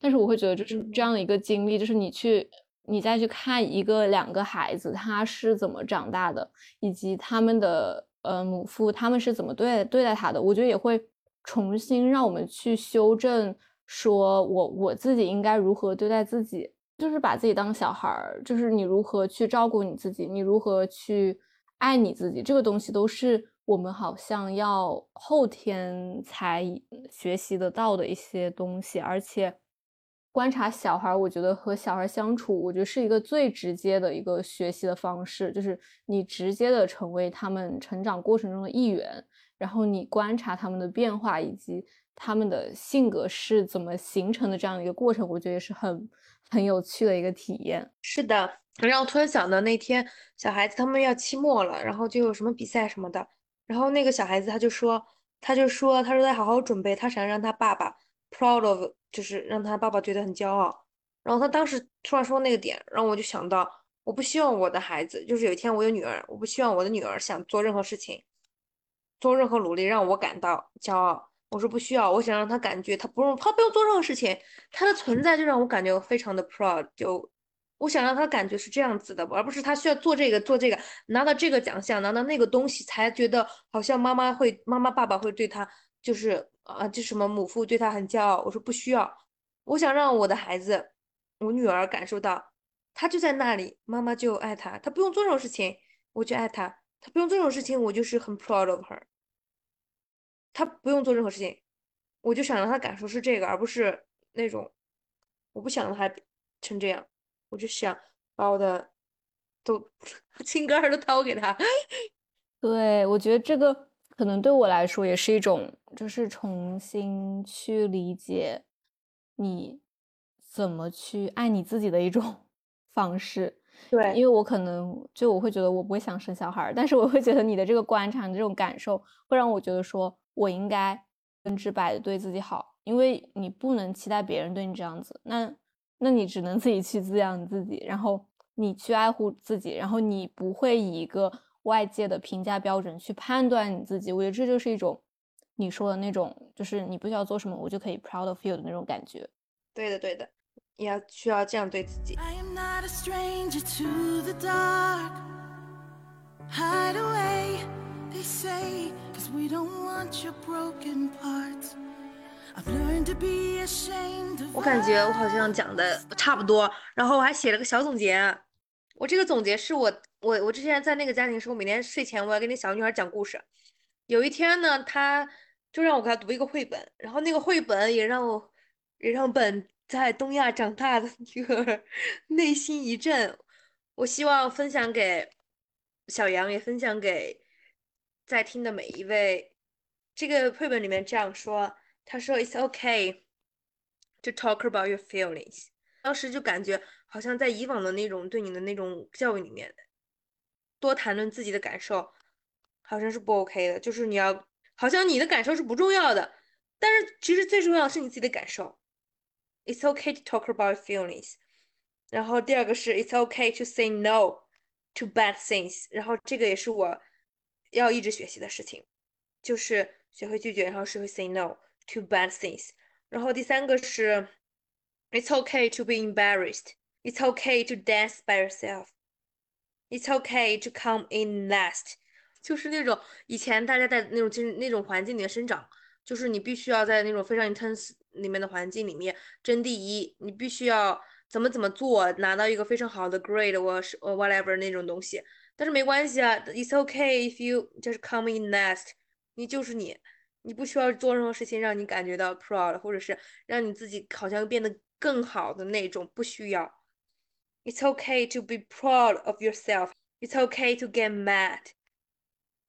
但是我会觉得就是这样的一个经历，就是你去你再去看一个两个孩子他是怎么长大的，以及他们的呃母父他们是怎么对对待他的，我觉得也会重新让我们去修正说我我自己应该如何对待自己，就是把自己当小孩，就是你如何去照顾你自己，你如何去爱你自己，这个东西都是我们好像要后天才学习得到的一些东西。而且观察小孩，我觉得和小孩相处，我觉得是一个最直接的一个学习的方式，就是你直接的成为他们成长过程中的一员，然后你观察他们的变化以及他们的性格是怎么形成的，这样一个过程我觉得也是很很有趣的一个体验。是的，让我突然想到那天小孩子他们要期末了，然后就有什么比赛什么的，然后那个小孩子他就说他就说他说他好好准备，他想让他爸爸 proud of， 就是让他爸爸觉得很骄傲。然后他当时突然说那个点让我就想到，我不希望我的孩子，就是有一天我有女儿，我不希望我的女儿想做任何事情做任何努力让我感到骄傲，我说不需要，我想让他感觉他不用他不用做任何事情，他的存在就让我感觉非常的 proud， 就我想让他感觉是这样子的，而不是他需要做这个做这个，拿到这个奖项拿到那个东西才觉得好像妈妈会妈妈爸爸会对他就是啊这什么母父对他很骄傲。我说不需要，我想让我的孩子我女儿感受到他就在那里，妈妈就爱他，他不用做这种事情我就爱他，他不用做这种事情我就是很 proud of her，他不用做任何事情我就想让他感受是这个，而不是那种我不想让他成这样，我就想把我的都情感都掏给他。对，我觉得这个可能对我来说也是一种就是重新去理解你怎么去爱你自己的一种方式。对，因为我可能就我会觉得我不会想生小孩，但是我会觉得你的这个观察这种感受会让我觉得说我应该百分之百的对自己好，因为你不能期待别人对你这样子，那那你只能自己去滋养你自己，然后你去爱护自己，然后你不会以一个外界的评价标准去判断你自己。我觉得这就是一种你说的那种就是你不需要做什么我就可以 proud of you 的那种感觉。对的对的，也要需要这样对自己。 I am not a stranger to the dark, hide away they say, cause we don't want your broken parts. I've learned to be ashamed of 我感觉我好像讲的差不多，然后我还写了个小总结。我这个总结是我我我之前在那个家庭时候，每天睡前我要给那小女孩讲故事。有一天呢，她就让我给她读一个绘本，然后那个绘本也让我也让本在东亚长大的女儿内心一震。我希望分享给小杨，也分享给在听的每一位。这个绘本里面这样说，他说 It's okay to talk about your feelings。 当时就感觉好像在以往的那种对你的那种教育里面，多谈论自己的感受好像是不 OK 的，就是你要好像你的感受是不重要的，但是其实最重要的是你自己的感受。 It's okay to talk about feelings。 然后第二个是 It's okay to say no to bad things。 然后这个也是我要一直学习的事情，就是学会拒绝，然后学会 say no to bad things。 然后第三个是 It's okay to be embarrassed. It's okay to dance by yourself. It's okay to come in last， 就是那种以前大家在那种就是那种环境里面生长，就是你必须要在那种非常 intense 里面的环境里面争第一，你必须要怎么怎么做拿到一个非常好的 grade or whatever 那种东西。但是没关系啊 ，It's okay if you just come in last， 你就是你，你不需要做任何事情让你感觉到 proud， 或者是让你自己好像变得更好的那种，不需要。It's okay to be proud of yourself. It's okay to get mad.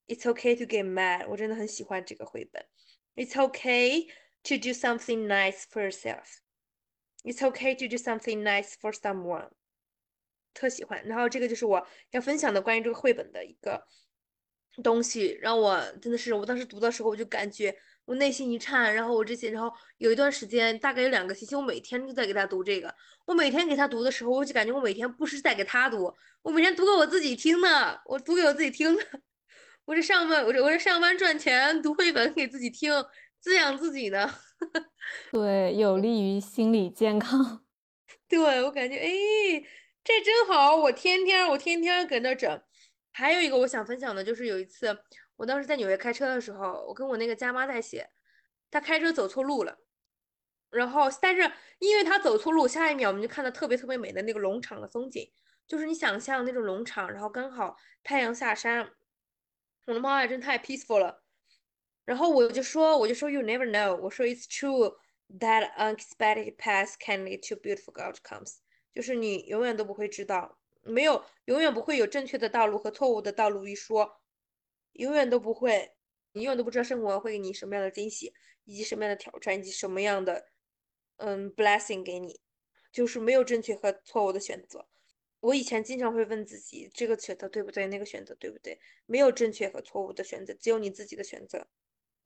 It's okay to get mad. 我真的很喜欢这个绘本。It's okay to do something nice for yourself. It's okay to do something nice for someone. 特喜欢。然后这个就是我要分享的关于这个绘本的一个东西，让我真的是我当时读的时候我就感觉我内心一颤，然后我这些，然后有一段时间，大概有两个星期，我每天都在给他读这个。我每天给他读的时候，我就感觉我每天不是在给他读，我每天读给我自己听呢，我读给我自己听呢。我这上班，我这我这上班赚钱，读绘本给自己听，滋养自己呢。对，有利于心理健康。对，我感觉，哎，这真好，我天天我天天搁那整。还有一个我想分享的就是有一次我当时在纽约开车的时候，我跟我那个家妈在一起，她开车走错路了，然后但是因为她走错路，下一秒我们就看到特别特别美的那个农场的风景，就是你想象那种农场，然后刚好太阳下山，我的妈呀，真太 peaceful 了。然后我就说我就说 you never know， 我说 it's true that unexpected paths can lead to beautiful outcomes， 就是你永远都不会知道，没有，永远不会有正确的道路和错误的道路一说，永远都不会，你永远都不知道生活会给你什么样的惊喜，以及什么样的挑战，以及什么样的嗯 blessing 给你，就是没有正确和错误的选择。我以前经常会问自己，这个选择对不对，那个选择对不对，没有正确和错误的选择，只有你自己的选择，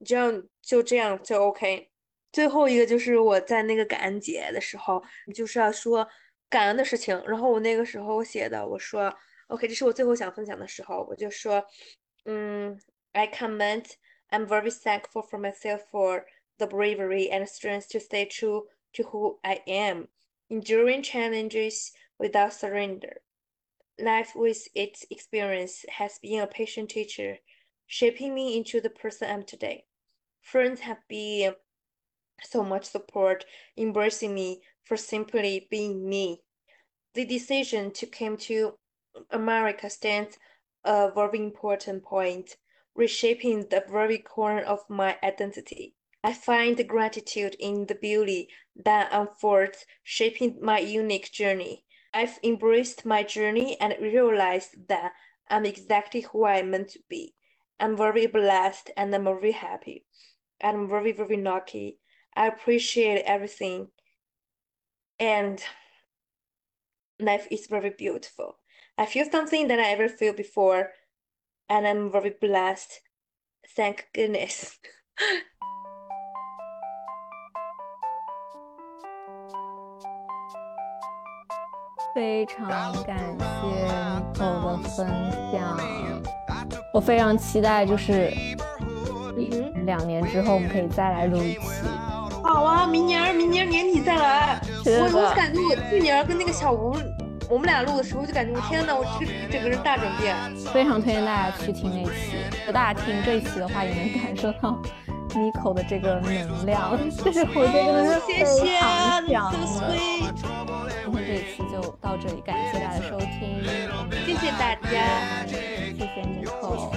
这样就这样就 OK。 最后一个就是我在那个感恩节的时候，就是要说感恩的事情，然后我那个时候写的，我说 OK， 这是我最后想分享的时候，我就说嗯 I comment I'm very thankful for myself for the bravery and strength to stay true to who I am, enduring challenges without surrender. Life with its experience has been a patient teacher, shaping me into the person I am today. Friends have been so much support, embracing me for simply being me. The decision to come to America stands a very important point, reshaping the very core of my identity. I find gratitude in the beauty that unfolds, shaping my unique journey. I've embraced my journey and realized that I'm exactly who I meant to be. I'm very blessed and I'm very happy. I'm very, very lucky. I appreciate everything. And life is very beautiful. I feel something that I ever feel before, and I'm very blessed. Thank goodness. 非常感谢 Niko 的分享，我非常期待就是两年之后我们可以再来录一期。好啊，明年明年年底再来。我我感觉我去年跟那个小吴，我们俩录的时候就感觉，天哪，我这整个人大转变。非常推荐大家去听那期，大家听这期的话也能感受到 Niko 的这个能量，这是我真的是非常强的。今天这一期就到这里，感谢大家的收听，谢谢大家，谢谢 Niko。